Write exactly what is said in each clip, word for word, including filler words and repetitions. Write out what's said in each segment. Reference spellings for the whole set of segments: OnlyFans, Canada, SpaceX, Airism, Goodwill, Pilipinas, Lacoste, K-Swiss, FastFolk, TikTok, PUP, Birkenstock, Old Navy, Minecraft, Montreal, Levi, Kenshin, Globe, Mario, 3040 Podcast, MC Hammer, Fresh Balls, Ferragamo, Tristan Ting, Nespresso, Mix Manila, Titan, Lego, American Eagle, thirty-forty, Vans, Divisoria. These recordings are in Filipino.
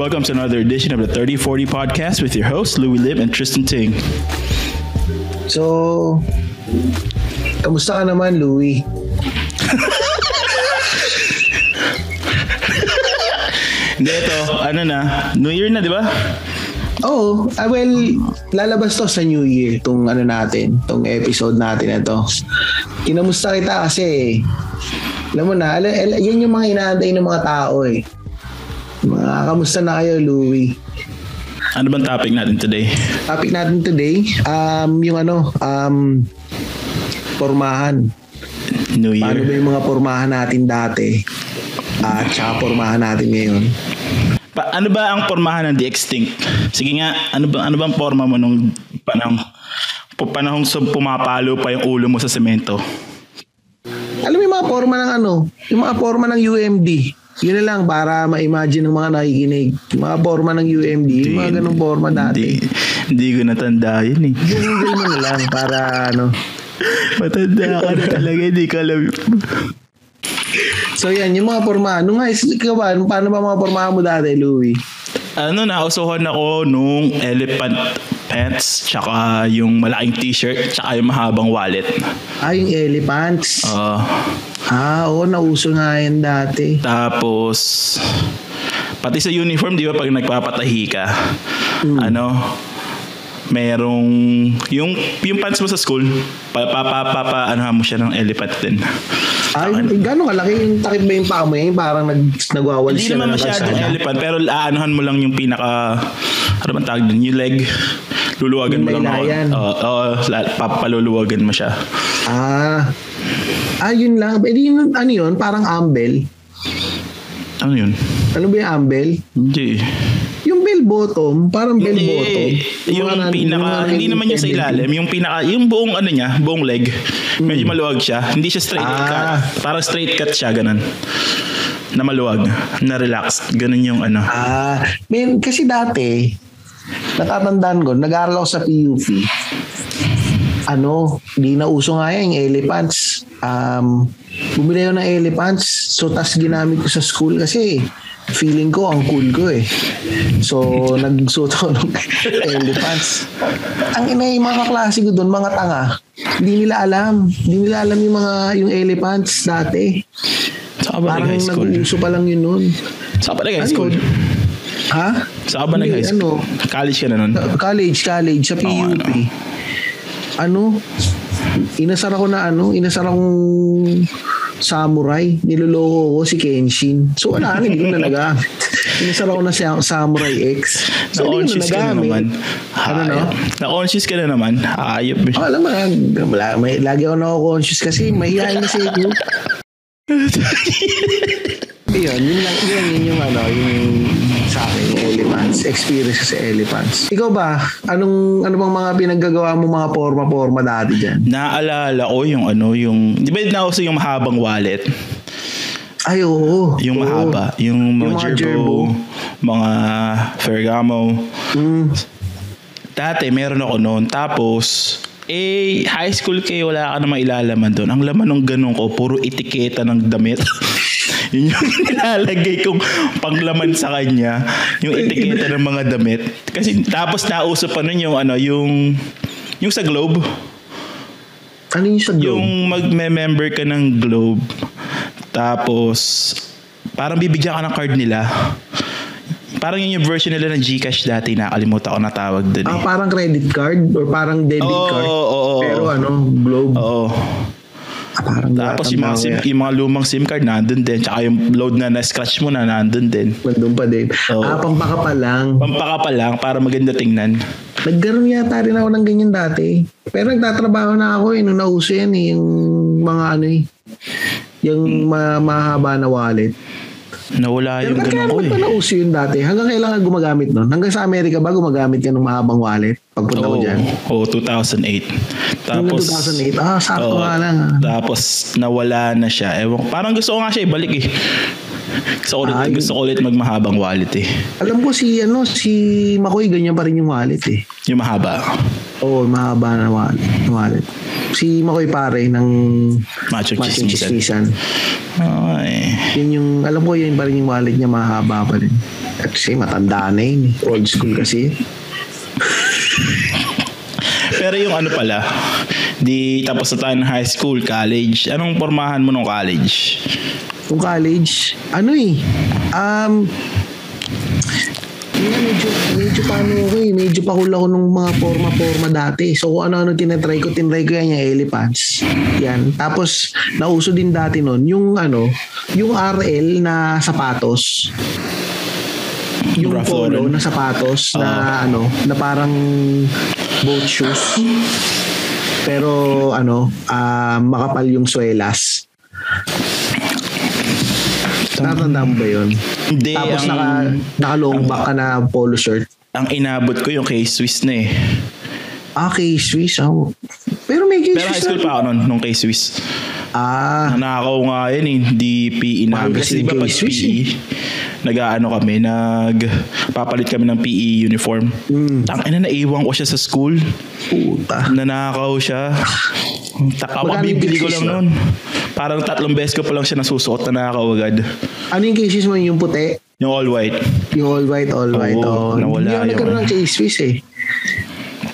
Welcome to another edition of the thirty forty Podcast with your hosts, Louie Lib and Tristan Ting. So, kamusta ka naman, Louie? Hindi, ito, ano na, New Year na, di ba? Oh, ah, well, lalabas to sa New Year, itong ano natin, itong episode natin na to. Kinamusta kita kasi, alam mo na, yan yung mga inaantay ng mga tao eh. Mga, kamusta na kayo, Louie? Ano bang topic natin today? Topic natin today, um, yung ano, um, pormahan. New Year. Paano ba yung mga pormahan natin dati? At saka pormahan natin ngayon. Pa- ano ba ang pormahan ng de-extinct? Sige nga, ano bang ano bang porma mo nung panahong panahong pumapalo pa yung ulo mo sa semento? Alam mo yung mga porma ng ano, yung mga porma ng U M D. Yun na lang para ma-imagine ng mga nakikinig. Yung mga porma ng U M D, yung mga ganong porma dati. Hindi ko natanda yun eh. Google mo na lang para ano. Matanda ka na talaga, hindi ka alam. So yan, yung mga porma. Nung nga, ikaw ba, paano ba mga porma mo dati, Louie? Ano, nausuhan ako nung elephant pants, tsaka yung malaking t-shirt, tsaka yung mahabang wallet. Ah, yung elephants? Oo. Uh, ah, oo, nauso nga yan dati. Tapos, pati sa uniform, di ba, pag nagpapatahi ka, hmm. ano, merong, yung, yung pants mo sa school, papapapa, ano mo siya ng elephant din. Ay, gano'ng kalaki yung takip ba yung paa mo yan? Parang nag, nagwawalis siya. Hindi naman masyadong elephant, pero aanuhan mo lang yung pinaka, ano bang tawag doon, yung leg. Luluwagan yung mo lang ako. Oo, oh, oh, papaluluwagan mo siya. Ah, ah yun lang. E di yun, ano yun? Parang ambel. Ano yun? Ano ba yung ambel? Hindi. Yung bell bottom, parang bell hindi, bottom. Yung, yung pinaka, yung hindi naman yung sa ilalim, yung pinaka, yung buong ano niya, buong leg, mm. medyo maluwag siya. Hindi siya straight ah. cut. Parang straight cut siya, ganun. Na maluwag, na relaxed. Ganun yung ano. Ah, man, kasi dati, natatandaan ko, nag-aaral ako sa P U P. Ano, di na uso nga yan, yung elephants. Um, bumili ako ng elephants, so tas ginamit ko sa school kasi, feeling ko ang cool ko eh. So nagsuot ako ng elephants. Ang inay mga kaklase ko doon, mga tanga. Hindi nila alam, hindi nila alam yung mga yung elephants dati. Saan ba parang nag-uuso pa lang yun noon. Saan ba nag-high school? Ha? Saan ba nag-high school? Ano? College ka na noon? College, college sa P U P. Oh, ano? ano? Inasar ako na ano, inasar akong samurai. Niloloko ko si Kenshin. So wala, hindi ko na nagamit. Inasar ako na si Samurai X. So na-conscious na ka na naman. Ano na? Na-conscious ka na naman. Ayop. Oh, alam mo, may, lagi ako na-conscious kasi mahihain na sa ito. Yun, yun lang, yun, yun yung ano, yung sa akin, yung elephants, experience sa elephants. Ikaw ba, anong, ano bang mga pinaggagawa mo mga porma-porma dati dyan? Naaalala ko yung ano, yung, di ba na uso yung mahabang wallet? Ay, oo. Yung oo. mahaba, yung mga, mga gerbo, mga Ferragamo. Mm. Dati, meron ako noon, tapos, eh, high school kayo, wala ka namang ilalaman doon. Ang laman ng ganun ko, puro etiketa ng damit. Yun yung nilalagay kong panglaman sa kanya, yung etiketa ng mga damit. Kasi tapos nauso pa nun yung ano, yung yung sa Globe. Ano yung sa Globe? Yung mag-member ka ng Globe. Tapos parang bibigyan ka ng card nila. Parang yun yung version nila ng GCash dati, nakalimutan ko na tawag doon. Eh. Ah, parang credit card or parang debit oh, card. Oh, oh, oh, pero ano, Globe. Oo. Oh. Parang tapos yung mga, sim, yung mga lumang SIM card nandun din, tsaka yung load na na-scratch mo na nandun din, nandun pa din. So, ah pampaka pa lang pampaka pa lang para maganda tingnan. Nagkaroon yata rin ako ng ganyan dati, pero nagtatrabaho na ako eh nung nauso yan eh, yung mga ano eh, yung ma- mahaba na wallet. Nawala yung ganun ko eh. Pero nauso yun dati? Hanggang kailangan gumagamit nun? Hanggang sa Amerika ba gumagamit ka ng mahabang wallet? Pagpunta oh, ko dyan? Oo, oh, two thousand eight. Tapos, two thousand eight? Ah, sakto oh, nga lang. Tapos nawala na siya. Ewan, parang gusto ko nga siya ibalik eh. Gusto ko ulit, ah, gusto ko ulit magmahabang wallet eh. Alam ko si, ano, si Makoy ganyan pa rin yung wallet eh. Yung mahaba? Oo, oh, mahaba na wallet. Si Makoy pare ng Machong Chismisan. Oo eh. Yun yung, alam ko yun pa rin yung wallet niya, mahaba pa rin. Kasi matanda na yun. Old school kasi. Pero yung ano pala, di tapos na tayo ng high school, college. Anong pormahan mo nung college? Nung college? Ano eh? Um... Yeah, medyo, medyo paano ko eh. Medyo pahula ko nung mga forma-forma dati. So kung ano-ano tinatry ko, tinry ko yan yung Eli pants. Yan. Tapos, nauso din dati nun, yung ano, yung R L na sapatos. Yung Rough polo Lauren na sapatos uh, na ano, na parang boat shoes. Pero ano, uh, makapal yung suelas. Tatanda mo ba yun? Hindi. Tapos ang, naka, naka-long back ka na polo shirt. Ang inabot ko yung K-Swiss na eh. Ah, K-Swiss? Oh. Pero may K-Swiss. Pero high school na pa ako nun, nung K-Swiss. Ah. Nakakaw nga yun eh. Hindi P E na. Kasi diba pag P E, eh. nag-ano kami, nagpapalit kami ng P E uniform. Mm. Ang ina, naiwang ko siya sa school. Puta. Nanakaw siya. Taka, bibili ko lang nun. Parang tatlong beses ko pa lang siya nasusuot na nakakawagad. Ano yung K-Swiss mo? Yung puti? Yung all white. Yung all white, all oh, white. Oh. Nawala yun. Yung nagkaroon ng K-Swiss eh.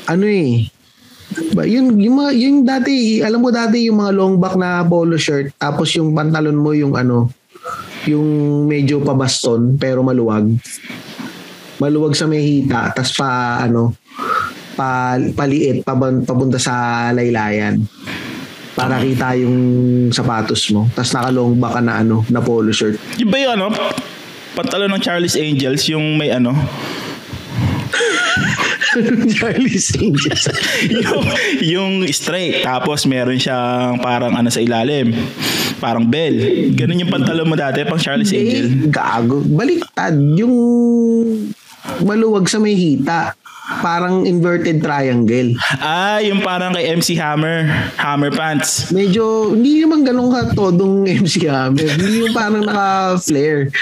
Ano eh? Ba, yun, yung, mga, yung dati, alam ko dati yung mga long back na polo shirt. Tapos yung pantalon mo yung ano, yung medyo pabaston pero maluwag. Maluwag sa may hita. Tapos pa ano, pa, paliit, papunta sa laylayan. Para kita yung sapatos mo. Tapos naka-long back na ano, na polo shirt. Yung ba yung ano? Pantalon ng Charlie's Angels, yung may ano? Charlie's Angels? yung, yung straight. Tapos meron siyang parang ano sa ilalim. Parang bell. Ganun yung pantalon mo dati, pang Charlie's hey, Angel. Gago. Baliktad. Yung maluwag sa may hita. Parang inverted triangle. Ah, yung parang kay M C Hammer. Hammer pants. Medyo, hindi naman ganun ka todong M C Hammer. Hindi yung parang naka-flare.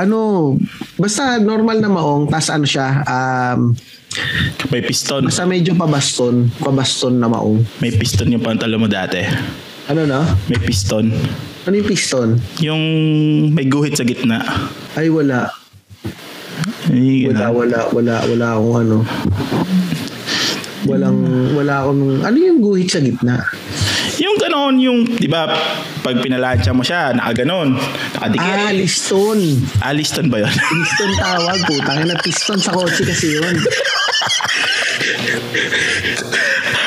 Ano, basta normal na maong. Tapos ano siya, um, may piston. Basta medyo pabaston. Pabaston na maong. May piston yung pantalo mo dati. Ano na? May piston. Ano yung piston? Yung may guhit sa gitna. Ay, wala. Ay, wala, wala, wala, wala akong ano. Walang, wala akong, ano yung guhit sa gitna? Yung ganon, yung, di ba, pag pinalansya mo siya, nakaganon, nakadikit. Ah, liston. Ah, liston ba yun? Liston tawag, putang na piston sa kotse kasi yun.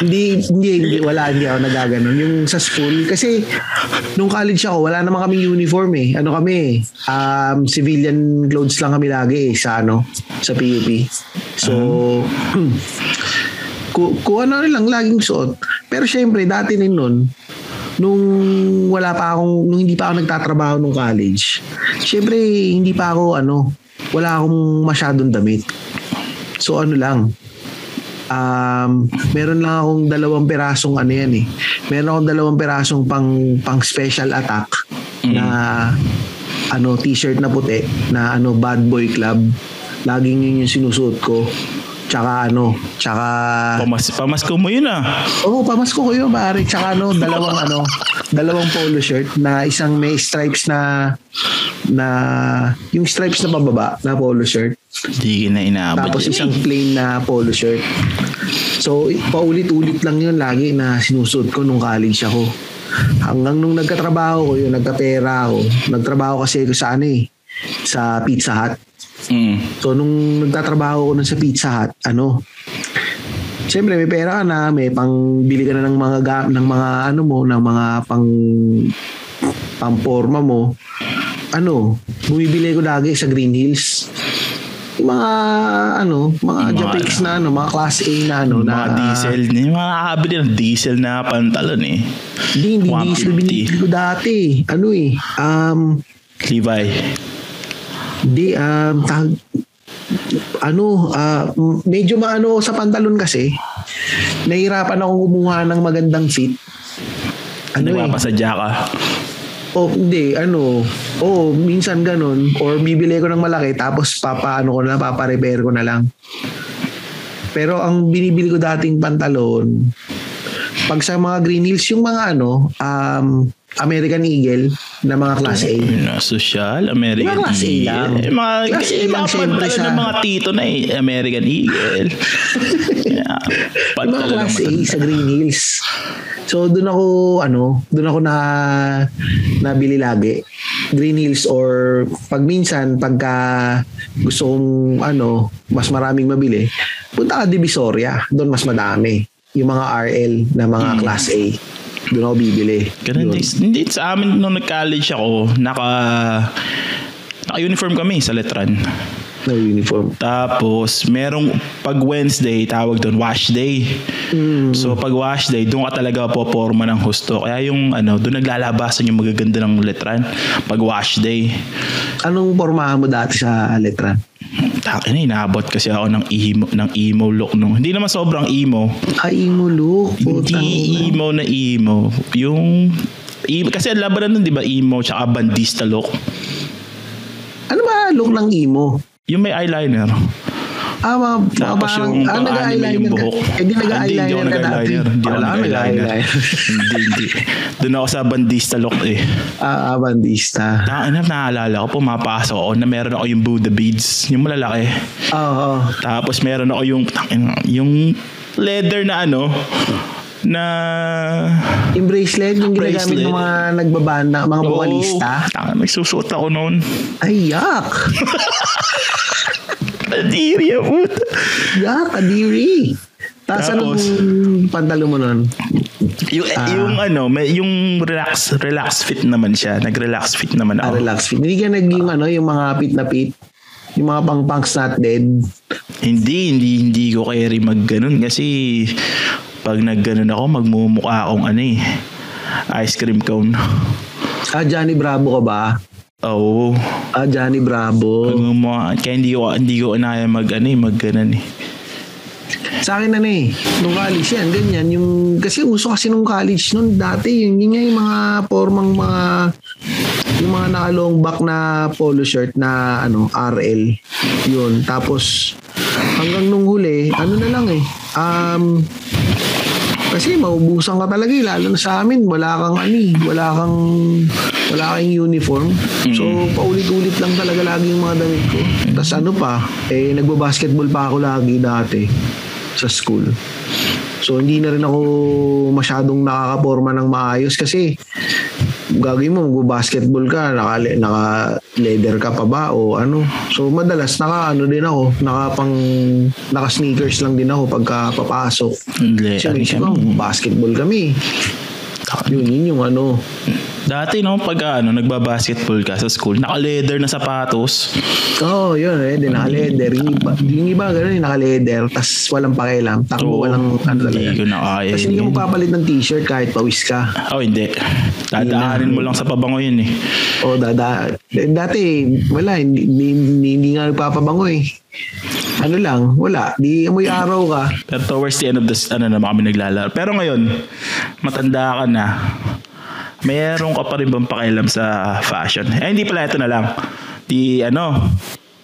Hindi, hindi, hindi, wala, hindi ako nagaganon. Yung sa school, kasi nung college ako, wala naman kaming uniform eh. Ano kami um, civilian clothes lang kami lagi eh, sa ano, sa P U P. So, um. ku- kuha na lang laging suot. Pero syempre, dati din nun, nung wala pa akong, nung hindi pa ako nagtatrabaho nung college, syempre, hindi pa ako, ano, wala akong masyadong damit. So, ano lang, Um, meron lang akong dalawang pirasong ano yan eh. Meron akong dalawang pirasong pang, pang special attack mm. na ano t-shirt na puti na ano Bad Boy Club. Laging yun yung sinusuot ko. Tsaka ano, tsaka Pamas, pamasko mo yun ah. Oo, oh, pamasko ko yun pare. Tsaka ano, dalawang ano, dalawang polo shirt na isang may stripes na na yung stripes na pababa na polo shirt. Hindi na inaabot. Tapos yun, isang plain na polo shirt. So, paulit-ulit lang yun lagi na sinusuot ko nung college ako. Hanggang nung nagkatrabaho ko yun, nagkapera ako. Nagtrabaho kasi ako sa ano eh, sa Pizza Hut. Mm. So, nung nagtatrabaho ko nun sa Pizza Hut, ano, siyempre may pera ka na, may pangbili ka na ng mga, ga- ng mga ano mo, ng mga pang pamporma mo. Ano, bumibili ko lagi sa Green Hills. Yung mga ano, mga Japex na ano, mga class A na ano, mga na diesel, yung mga nakakabili ng diesel na pantalon eh. Hindi, hindi diesel binibili ko dati. Ano eh, um, Levi. Hindi, um, tag, ano, uh, medyo maano sa pantalon kasi, nahirapan akong kumuha ng magandang fit. Ano eh. Nagpapasadya ka. O oh, hindi, ano, o oh, minsan ganun, or bibili ko ng malaki, tapos papaano ko na, paparepair ko na lang. Pero ang binibili ko dating pantalon, pag sa mga Green Hills, yung mga ano, um, American Eagle na mga class A. Na social, American mga Eagle. Mga class A lang. Eh, mga, class A lang siyempre siya. Ng mga tito na eh, American Eagle. Yeah, mga class A sa Green Hills. So, doon ako, ano, doon ako na nabili lagi. Green Hills or pag minsan, pagka gusto kong, ano, mas maraming mabili, punta ka Divisoria. Doon mas madami. Yung mga R L na mga hmm. class A. Doon ako bibili. Hindi, sa amin nung nag-college ako, naka, naka-uniform kami sa Letran. No uniform. Tapos, merong pag Wednesday, tawag doon, wash day. Mm. So, pag wash day, doon ka talaga poporma ng husto. Kaya yung, ano, doon naglalabasan yung magaganda ng Letran pag wash day. Anong pormahan mo dati sa Letran? Takin na, inaabot kasi ako ng emo, ng emo look nung. Hindi naman sobrang emo. Ah, emo look? Hindi emo na emo. Yung, emo, kasi labanan nun, di ba, emo tsaka bandista look. Ano ba look ng emo? Yung may eyeliner. Ah, ma- tapos yung ah, pang-anime yung buhok. Eh, di nag-eyeliner ka dati. Hindi ako nag-eyeliner. Hindi, hindi. Doon ako sa bandista look eh. Ah, ah bandista. Na, na, naalala ko, pumapasok ako na meron ako yung Buddha beads. Yung malalaki. Oo. Oh, oh. Tapos meron ako yung yung leather na ano na yung bracelet yung bracelet. Ginagamit ng mga nagbabanda mga vocalista. Oh, nagsusuot ako noon. Ay, yak! Kadiri ang puta. Yak, kadiri. Tapos anong pantalo mo nun? Yung, ah. yung ano, may, yung relax relax fit naman siya. Nag-relax fit naman ako. Ah, relax fit. Hindi ka naging ah. ano, yung mga pit na pit. Yung mga pang-punks not dead. Hindi, hindi, hindi ko kaya rin mag-ganun. Kasi pag nag-ganun ako, magmumukha akong ano eh. Ice cream cone. Ah, Johnny Bravo ka ba? Oo. Oh. Ah, Johnny Bravo. Magmumukha. Kaya hindi ko, hindi ko anaya mag-ano eh, mag-ganan eh. Sa akin ano eh, nung college yan, ganyan. Yung, kasi uso kasi nung college nun dati, yun nga yung mga formang mga, yung mga naka-long back na polo shirt na ano, R L. Yun. Tapos, hanggang nung huli, ano na lang eh, um... kasi maubusan ka talaga, lalo na sa amin, wala kang ani, wala kang wala kang uniform. Mm-hmm. So paulit-ulit lang talaga lagi yung mga damit ko. Tapos ano pa, eh nagba-basketball pa ako lagi dati sa school. So hindi na rin ako masyadong nakakaporma ng maayos kasi gagawin mo, mag-basketball ka, naka, naka-leather ka pa ba o ano. So madalas naka-ano din ako, naka-pang, naka-sneakers lang din ako pagka papasok. Kasi may siya, basketball kami. Yun, yun yung ano. Dati no, pag ano, nagba-basketball ka sa school, naka-leather na sapatos. Oo, oh, yun, eh, naka-leather. Yung iba, yung iba gano'n, naka-leather, tas walang pakialam, takbo, oh, walang ano talaga. Kasi hindi ka magpapalit ng t-shirt kahit pawis ka. Oo, oh, hindi. Dadaanin mo lang sa pabango yun eh. Oo, oh, dadaan. Dati, wala, hindi, hindi, hindi nga nagpapabango eh. Ano lang, wala. Di amoy araw ka. Pero towards the end of the, ano na, kami naglalaro. Pero ngayon, matanda ka na. Meron ka pa rin bang pakialam sa fashion? Eh, hindi pala, ito na lang. Di, ano,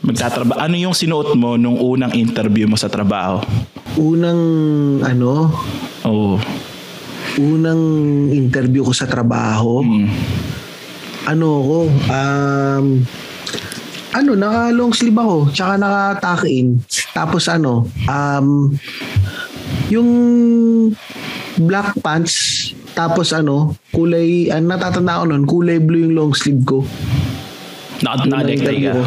magtatrabaho. Ano yung sinuot mo nung unang interview mo sa trabaho? Unang, ano? Oo. Oh. Unang interview ko sa trabaho? Hmm. Ano ko? Um... ano, naka long sleeve ako, tsaka naka tuck in. Tapos ano, um, yung black pants, tapos ano, kulay, uh, natatanda ko nun, kulay blue yung long sleeve ko. Naka-necktie ka?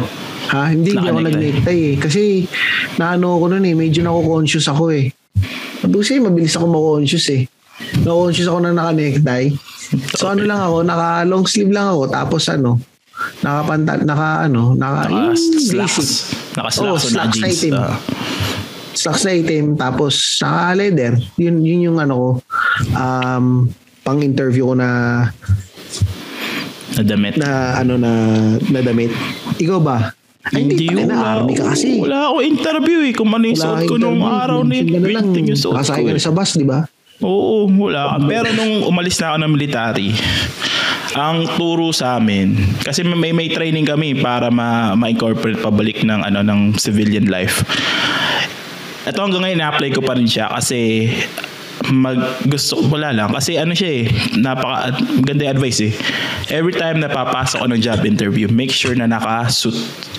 Ha? Hindi, hindi ako nag-necktie eh. Kasi, naano ko nun eh, medyo nako-conscious ako eh. Kasi mabilis ako mako-conscious eh. Nako-conscious ako na naka-necktie. So ano lang ako, naka long sleeve lang ako, tapos ano, nakapanta naka ano naka, naka yung slacks basic. Naka slacks, oh, slacks na jeans item. Uh. Slacks na itim tapos naka leather yun, yun yung ano ko um, pang interview ko na na damit na ano na, na damit. Ikaw ba? Ay, hindi ko na army ka kasi wala ako interview eh kung ano yung suot ko nung araw na yun nakasakay ka sa bus diba? Oo, wala. Pero nung umalis na ako ng military, ang turo sa amin, kasi may may training kami para ma, ma-incorporate pabalik ng ano ng civilian life. Ito hanggang ngayon na-apply ko pa rin siya kasi mag gusto ko wala lang kasi ano siya eh, napaka ganda yung advice eh. Every time na papasok ko ng job interview, make sure na naka-suit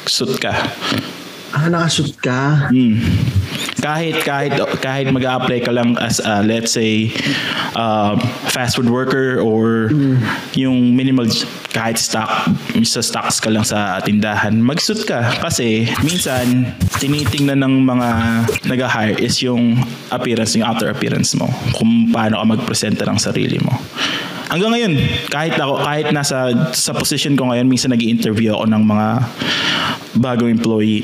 suit ka. Ah, naka-suit ka? Mm. Kahit kahit kahit mag-a-apply ka lang as uh, let's say uh, fast food worker or mm. yung minimal, kahit stock, sa stocks ka lang sa tindahan, mag-suit ka kasi minsan tinitingnan ng mga nag-hire is yung appearance, yung outer appearance mo, kung paano ka magpresenta ng sarili mo. Hanggang ngayon, kahit ako, kahit nasa sa position ko ngayon, minsan nag-i-interview ako ng mga bagong employee.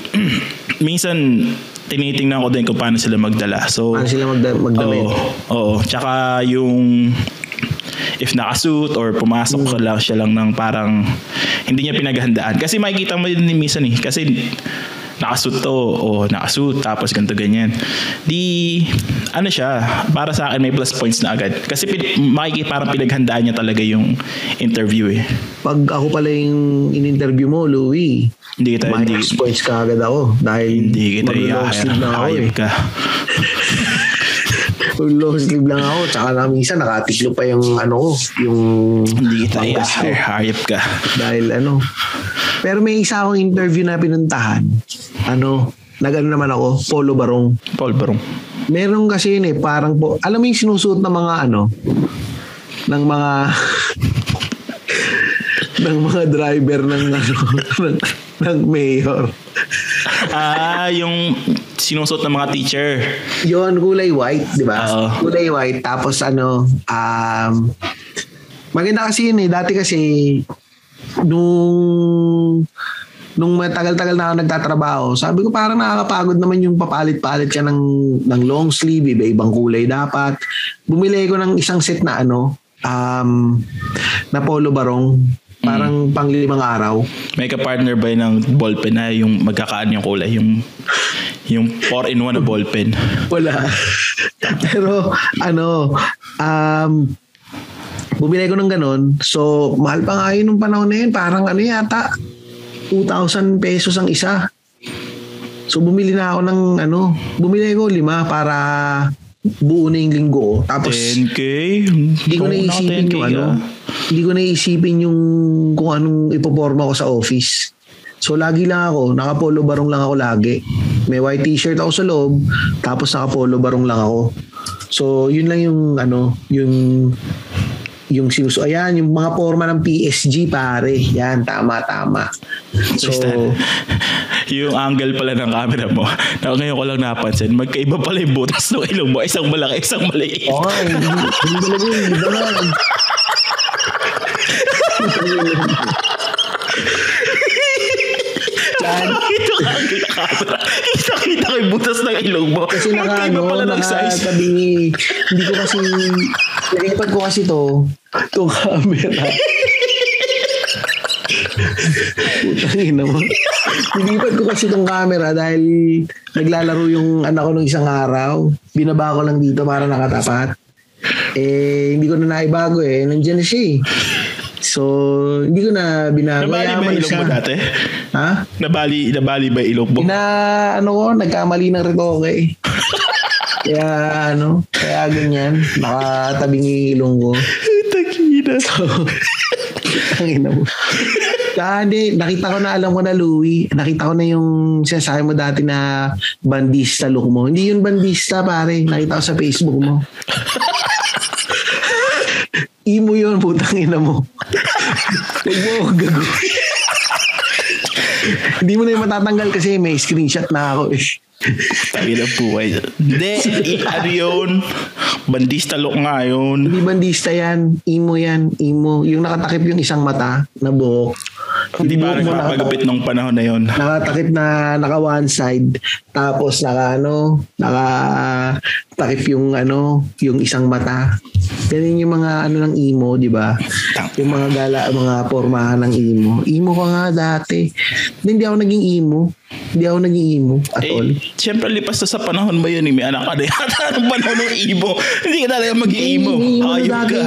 Minsan tinitingnan ko din kung paano sila magdala. So, paano sila magda- magdamit? Oo, oo. Tsaka yung if nakasuit or pumasok mm. lang siya lang ng parang hindi niya pinaghandaan. Kasi makikita mo din minsan eh. Kasi nakasuit to o nakasuit tapos ganito ganyan. Di, ano siya, para sa akin may plus points na agad. Kasi makikita parang pinaghandaan niya talaga yung interview eh. Pag ako pala yung in-interview mo, Louie, hindi kita, may plus points ka agad ako dahil hindi kita i-hire. Nakayip ka. Low sleeve lang ako. Tsaka na minsan nakatiklo pa yung ano ko. Yung hindi kita i-hire. Hayop ka. Dahil ano. Pero may isa akong interview na pinuntahan. Ano. Nag-ano naman ako. Polo Barong. Polo Barong. Meron kasi yun eh. Parang po. Alam mo yung sinusuot ng mga ano. Ng mga. ng mga driver ng ano. ng, ng mayor. Ah, yung sinusuot ng mga teacher. Yun, kulay white, di ba? Uh, kulay white. Tapos ano, um, maganda kasi yun eh. Dati kasi, nung, nung matagal-tagal na ako nagtatrabaho, sabi ko parang nakakapagod naman yung papalit-palit siya ng, ng long sleeve, iba-ibang kulay dapat. Bumili ko ng isang set na ano, um, na Polo Barong. Parang mm. pang limang araw. May ka-partner ba ng ballpen na yung magkakaan yung kulay? Yung yung four in one na ballpen? Wala. Pero ano, um, bumili ko ng ganun. So, mahal pa nga yun nung panahon na yun. Parang ano yata, two thousand pesos ang isa. So, bumili na ako ng ano, bumili ko lima para buo na yung linggo. Tapos ten K? Hindi ko naisipin yung ano. Hindi ko naisipin yung kung anong ipoporma ko sa office. So lagi lang ako, naka-Polo Barong lang ako lagi. May white t-shirt ako sa loob, tapos naka-Polo Barong lang ako. So yun lang yung ano, yung yung sinuso. Ayan, yung mga porma ng P S G pare. Yan, tama-tama. So yung angle pala ng camera mo. Na ngayon ko lang napansin, magkaiba pala yung butas ng ilong mo. Isang malaki, isang maliit. Oh, hindi talaga yun. Iba lang. Ito ka ang camera. Kita-kita ko yung butas ng ilong mo. Kasi naka, magkaiba pala no, ng size. Nakakabingi. Hindi ko kasi, nakikipad ko kasi to. Itong camera. Putangin naman. Nilipad ko kasi itong camera dahil naglalaro yung anak ko nung isang araw. Binaba ko lang dito para nakatapat. Eh, hindi ko na naibago eh. Nandiyan na siya. So, hindi ko na binago. Nabali ba ilog mo dati? Ha? Nabali, nabali ba ilog mo? Na, ano ko, nagkamali ng retoke eh. Kaya, ano, kaya ganyan. Nakatabing yung ilong ko. Takina. So, tangin na mo. Kasi nakita ko na, alam ko na Louie, nakita ko na yung sinasabi mo dati na bandista look mo. Hindi yun bandista pare, nakita ko sa Facebook mo. Imo yun, putang ina mo. Huwag mo, gago. Hindi mo na yung matatanggal kasi may screenshot na ako eh. Sabi na buhay. Hindi, ano yun? Bandista look nga yun. Hindi bandista yan. Imo yan. Imo. Yung nakatakip yung isang mata na buhok. Hindi ba nakapagupit nung panahon na yun? Nakatakip na naka one side. Tapos naka ano, nakatakip yung ano, yung isang mata. Ganyan yung mga ano ng imo, di ba? Yung mga gala, mga pormahan ng imo. Imo ka nga dati. Hindi ako naging imo. Hindi ako naging imo at eh, all. Siyempre, lipas na sa panahon ba yun? May anak ka na yata ng panahon ng imo. Hindi ka talaga mag-i-imo. Hayop ka.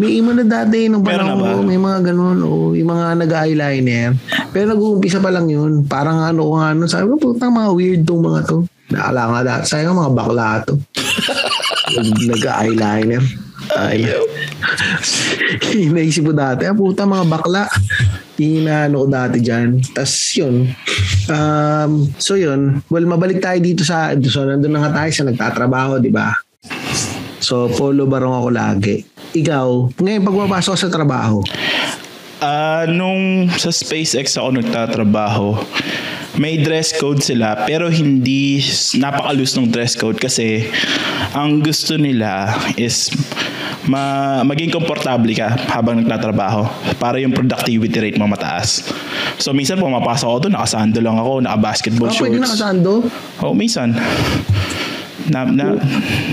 May imo na dati. Nung panahon ko, may mga ganun. Oh, yung mga nag-eyeliner. Pero nag-uumpisa pa lang yun. Parang ano ko nga nun. Sabi ko, putang mga weird tong mga to. Nakala nga dati. Sabi ko, mga bakla to. nag-eyeliner. Ayaw. Naisip ko dati, ah, puta mga bakla. Inaano ko dati dyan. Tapos yun. Um, so yun. Well, mabalik tayo dito sa, so nandun na nga tayo sa nagtatrabaho, di ba? So, Polo Barong ako lagi. Ikaw, ngayon pag mapasok sa trabaho? Uh, nung sa SpaceX ako nagtatrabaho, may dress code sila pero hindi napaka-loose ng dress code kasi ang gusto nila is ma- maging komportable ka habang nagtatrabaho para yung productivity rate mo mataas. So minsan pumapasok ako doon, nakasando lang ako, naka-basketball oh, shorts. Pwede nakasando? Oo, oh, minsan. Na, na,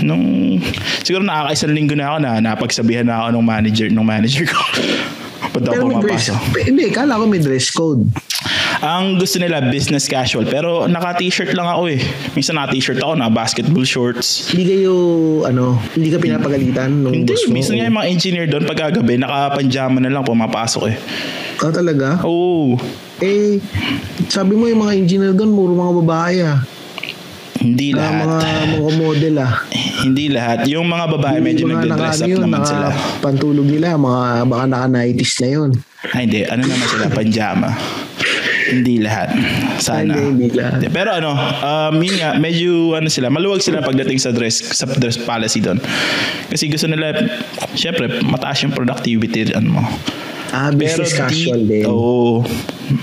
nung, siguro nakakaisang linggo na ako na napagsabihan na ako ng manager, ng manager ko. Ba't ako pumapasok? Hindi, kala ko may dress code. Ang gusto nila business casual pero naka-t-shirt lang ako eh. Minsan naka-t-shirt ako na basketball shorts. Hindi kayo ano, hindi ka pinapagalitan nung hindi, boss mo. Minsan nga yung mga engineer doon pagkagabi naka-panjama na lang pumapasok eh. Ah, talaga? Oo. Eh sabi mo yung mga engineer doon puro mga babae ah. Hindi ah, lahat. Mga, mga model ah. Hindi lahat. Yung mga babae yung medyo nagde-dress up yun, naman naka, sila. Pantulog nila mga baka naka-nighties na yun. Ay, hindi. Ano naman sila? Panjama. Hindi lahat. Sana. Hindi, hindi lahat. Pero ano, um, yun nga, medyo ano sila, maluwag sila pagdating sa dress, sa dress policy doon. Kasi gusto nila, syempre, mataas yung productivity ano mo. Ah, business pero casual di, din. Oo. Oh,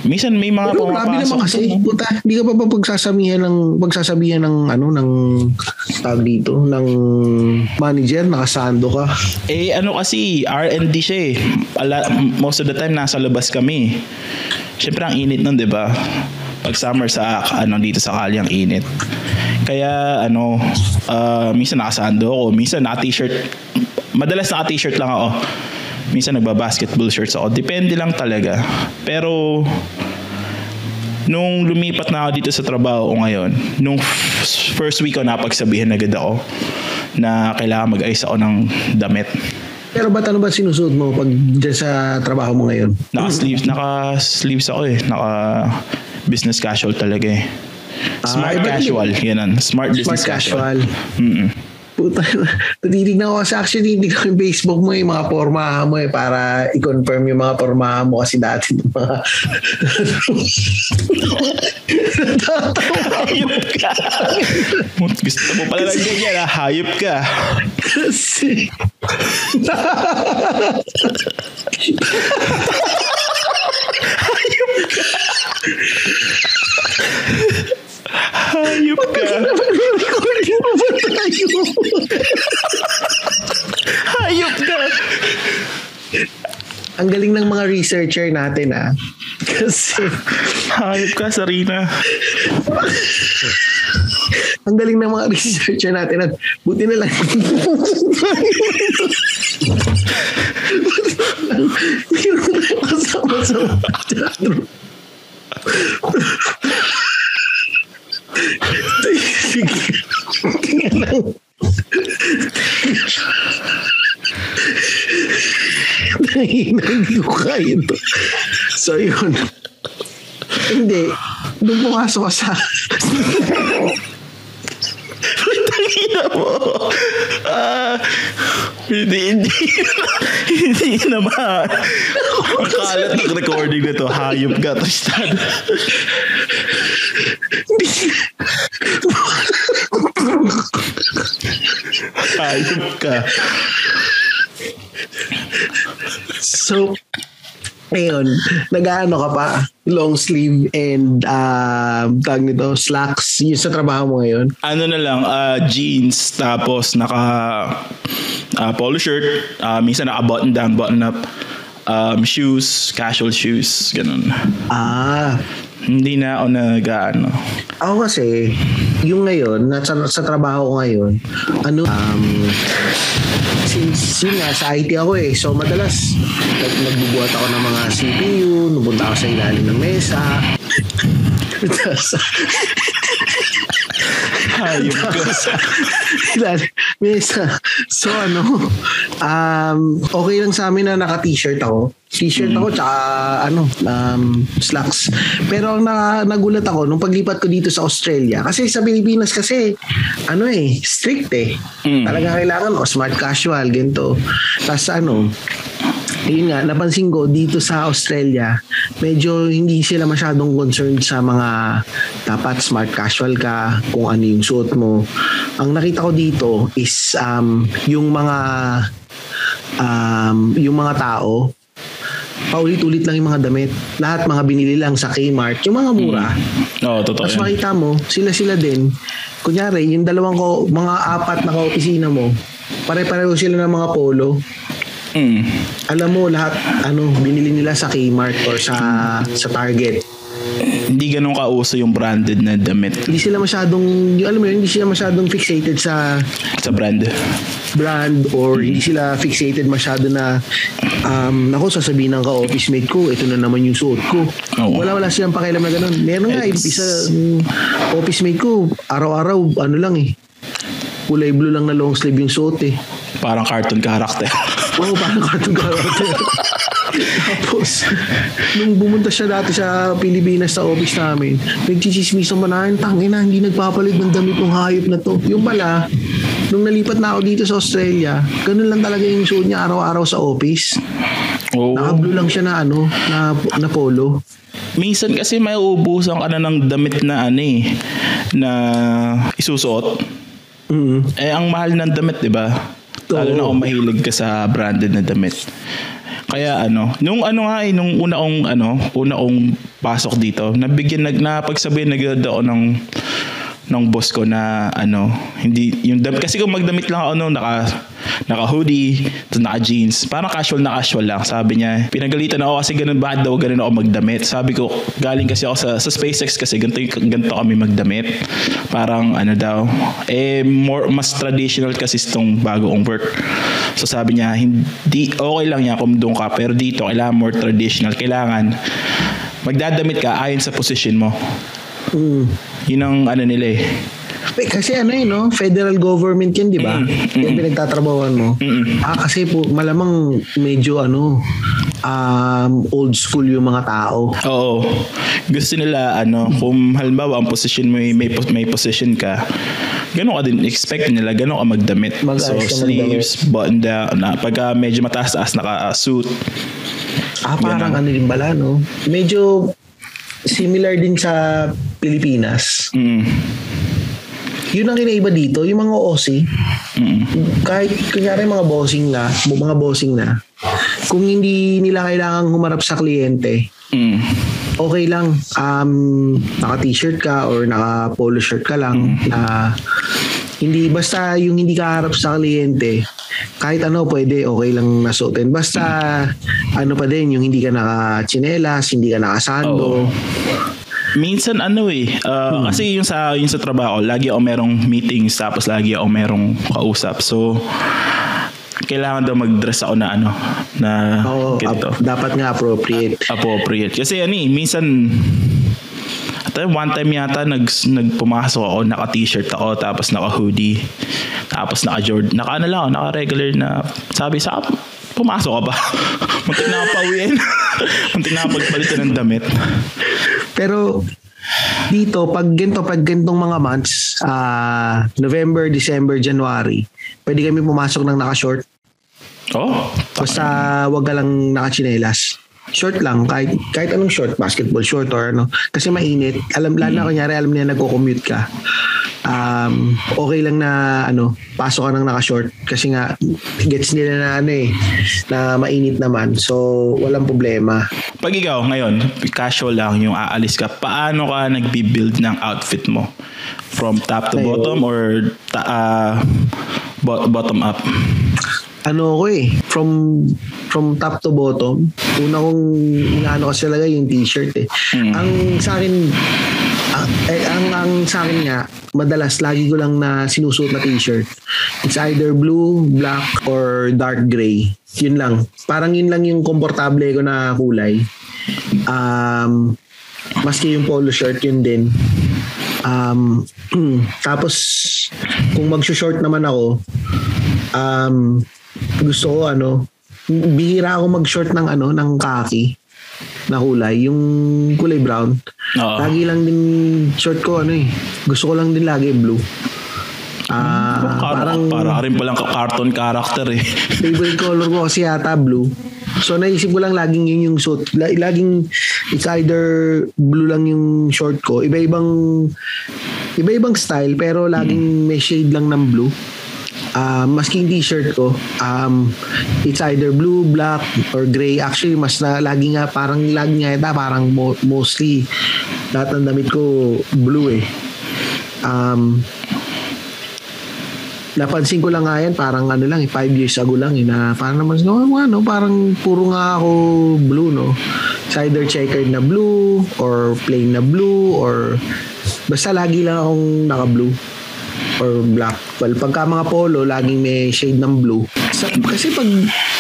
minsan may mga pero pumapasok. Pero grabe naman kasi, no? Puta, hindi ka pa pa pagsasabihan ng, pagsasabihan ng, ano, ng, tawag dito, ng manager, nakasando ka. Eh, ano kasi, R and D siya eh. Ala, most of the time, nasa labas kami. Siyempre, ang init nun, di ba? Pag summer sa, ano, dito sa Cali, ang init. Kaya, ano, uh, minsan nakasando ako, minsan naka-t-shirt, madalas naka-t-shirt lang ako. Minsan nagba-basketball shirts ako. Depende lang talaga. Pero, nung lumipat na ako dito sa trabaho ko ngayon, nung first week ko napagsabihan agad ako na kailangan mag-ayos ako ng damit. Pero ba't ano ba sinusuot mo pag sa trabaho mo ngayon? Naka-sleeves, naka-sleeves ako eh. Naka-business casual talaga eh. Smart ah, casual. Yan. Smart, smart business casual. casual. Mm-mm. Puta, tinitignan ko kasi actually hindi ko yung Facebook mo yung mga pormahan mo eh para i-confirm yung mga pormahan mo kasi dati yung mga hayop ka gusto mo pala lang ganyan ah hayop ka kasi hayop ka hayop ka hayop ka. Ang galing ng mga researcher natin ah. Kasi hayop ka Sarina. Ang galing ng mga researcher natin at buti na lang buti na lang masama-sama sige. Hindi ko kaya ito. So yun. Hindi. Doon pumasok ka sa tangina mo. Ah, hindi, hindi. Hindi na ba? Makalat ng recording na ito. Hayop ka, Tristan. Hindi. Hayop ka. So, ayun. Nag-ano ka pa? Long sleeve and uh, tag nito, slacks. Yun sa trabaho mo ngayon? Ano na lang, uh, jeans. Tapos naka uh, polo shirt. Uh, minsan naka button down, button up. Um, shoes, casual shoes. Ganun. Ah. Hindi na ako nag-ano. Ako kasi, yung ngayon, sa, sa trabaho ko ngayon, ano, um, since yun nga, sa I T ako eh. So, madalas, nagbubuhat ako ng mga C P U, nabunta ako sa ilalim ng mesa. Hayop ko. Sa ilalim, Yes. So ano, um, okay lang sa amin na naka-t-shirt ako. T-shirt mm. ako tsaka ano, um, slacks. Pero ang na, nagulat ako nung paglipat ko dito sa Australia. Kasi sa Pilipinas kasi, ano eh, strict eh. Mm. Talaga kailangan o smart casual, ganito. Tapos ano, yun nga, napansin ko dito sa Australia, medyo hindi sila masyadong concerned sa mga dapat smart casual ka, kung ano yung suot mo. Ang nakita ko dito is um, yung mga um, yung mga tao, paulit-ulit lang yung mga damit. Lahat mga binili lang sa Kmart. Yung mga mura. Mm. Oo, totoo. Tapos yan, makita mo, sila-sila din. Kunyari, yung dalawang ko, mga apat na ka-opisina mo, pare-pareho sila ng mga polo. Mm. Alam mo, lahat ano binili nila sa Kmart or sa mm. sa Target. Hindi ganun kauso yung branded na damit. Hindi sila masyadong, alam mo yun, hindi sila masyadong fixated sa sa brand. Brand or mm. hindi sila fixated masyado na um, naku, sasabihin ng ka-office mate ko, ito na naman yung suot ko. Oh. Wala-wala silang pakialam na ganun. Meron nga, isa um, office mate ko, araw-araw, ano lang eh, kulay blue lang na long sleeve yung suot eh. Parang cartoon character. Oo, parang cartoon character. Tapos, nung bumunta siya dati sa Pilipinas sa office namin, nagchichismis naman na, tangin na, hindi nagpapalit ng damit ng hayop na to. Yung pala, nung nalipat na ako dito sa Australia, ganun lang talaga yung suot niya araw-araw sa office. Oh. Naka-blue lang siya na ano, na, na polo. Minsan kasi may uubusan ka na ng damit na ano eh, na isusuot. Mm-hmm. Eh, ang mahal ng damit, diba? Lalo na kung mahilig ka sa branded na damit. Kaya ano, nung ano nga eh, nung una kong ano, una kong pasok dito, nabigyan nag napagsabihan nagdadala ako ng ng boss ko na ano, hindi yung damit kasi kung magdamit lang ako noon, naka naka hoodie, naka jeans, parang casual na casual lang. Sabi niya, pinagalitan ako kasi ganun ba daw ganun ako magdamit. Sabi ko, galing kasi ako sa sa SpaceX kasi ganito ganito kami magdamit. Parang ano daw, eh more mas traditional kasi itong bagong work. So sabi niya, hindi okay lang niya kung doon ka, pero dito kailangan more traditional. Kailangan magdadamit ka ayon sa position mo. Mm. Yun ang ano nila eh. Kasi ano yun, no? Federal government yun, di ba? Mm-hmm. Yung pinagtatrabawan mo. Mm-hmm. Ah, kasi po, malamang medyo ano, um, old school yung mga tao. Oo. Gusto nila, ano, kung halimbawa ang position mo, may, may position ka, gano'n ka din expect nila, gano'n ka magdamit. Mag-aas so, sleeves, button down, na, pagka medyo mataas-taas, naka-suit. Ah, parang ganun. Ano din bala, no? Medyo similar din sa Pilipinas. Mm. Yun ang kinaiba dito, yung mga O C, mm. kahit kunyari mga bossing na, mga bossing na, kung hindi nila kailangang humarap sa kliyente, mm. okay lang, um, naka-t-shirt ka or naka-polo shirt ka lang, mm. na hindi, basta yung hindi ka harap sa kliyente, kahit ano pwede, okay lang nasuotin. Basta mm. ano pa din yung hindi ka naka-tsinelas, hindi ka naka-sando. Oh. Minsan ano eh uh, hmm. kasi yung sa yung sa trabaho, lagi ako merong meetings tapos lagi ako merong kausap. So kailangan daw mag-dress ako na ano na oh, ap- dapat nga appropriate. A- appropriate. Kasi ano eh, minsan one time yata nag nagpumasok ako, naka-t-shirt ako tapos naka-hoodie tapos naka-Jordan, naka ano lang, naka-regular na. Sabi sa pumasok ka ba? Munti na ako pauwiin. Munti na ako pagpalitan ng damit. Pero dito, pag ganito, pag ganitong mga months, uh, November, December, January, pwede kami pumasok ng naka-short. Oh. Basta wag ka lang naka-chinelas. Short lang, kahit, kahit anong short, basketball short or ano. Kasi mainit. Alam, lalo na kunyari, alam niya nagko-commute ka. Um, okay lang na ano, pasok ka ng naka-short kasi nga gets nila na ano eh, na mainit naman. So, walang problema. Pag ikaw ngayon, casual lang yung aalis ka, paano ka nagbi-build ng outfit mo? From top to bottom or ta- uh, bottom up? Ano ko eh, from from top to bottom, una kong inaano kasi talaga yung t-shirt eh. Mm. Ang sa akin, ang, ang, ang sa akin nga, madalas lagi ko lang na sinusuot na t-shirt. It's either blue, black, or dark gray. Yun lang. Parang yun lang yung komportable ko na kulay. Um, maski yung polo shirt, yun din. Um, tapos, kung mag-short naman ako, um, gusto ko ano, bihira ako mag-short ng ano, ng khaki na kulay, yung kulay brown. Oo. Lagi lang din short ko ano eh. Gusto ko lang din lagi blue. Ah, uh, parang para rin palang cartoon character eh. Favorite color ko kasi yata blue. So naisip ko lang laging yun yung suit. Laging it's either blue lang yung short ko. Iba-ibang iba-ibang style pero laging hmm. may shade lang ng blue. Uh, maski yung t-shirt ko, um, it's either blue, black, or gray. Actually, mas na, lagi nga, parang lagi nga ito, parang mo, mostly lahat ng damit ko blue eh. Um, napansin ko lang nga yan, parang ano lang, five years ago lang, eh, na parang naman, oh, ano, parang puro nga ako blue, no? It's either checkered na blue, or plain na blue, or basta lagi lang akong naka-blue or black. Well, pagka mga polo, laging may shade ng blue. Sa, kasi pag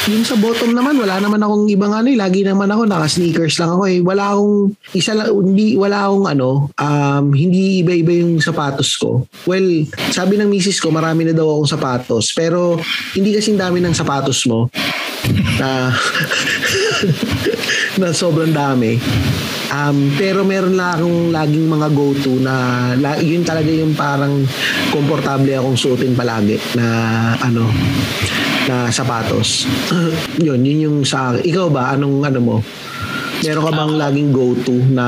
yung sa bottom naman, wala naman akong ibang ano eh. Lagi naman ako, naka-sneakers lang ako eh. Wala akong, isa lang, hindi, wala akong ano, um, hindi iba-iba yung sapatos ko. Well, sabi ng misis ko, marami na daw akong sapatos. Pero, hindi kasing dami ng sapatos mo na, na sobrang dami. Um, pero meron lang akong laging mga go-to na yun talaga yung parang komportable akong suotin palagi na ano na sapatos. yun, yun yung sa ikaw ba? Anong ano mo? Meron ka bang laging go-to na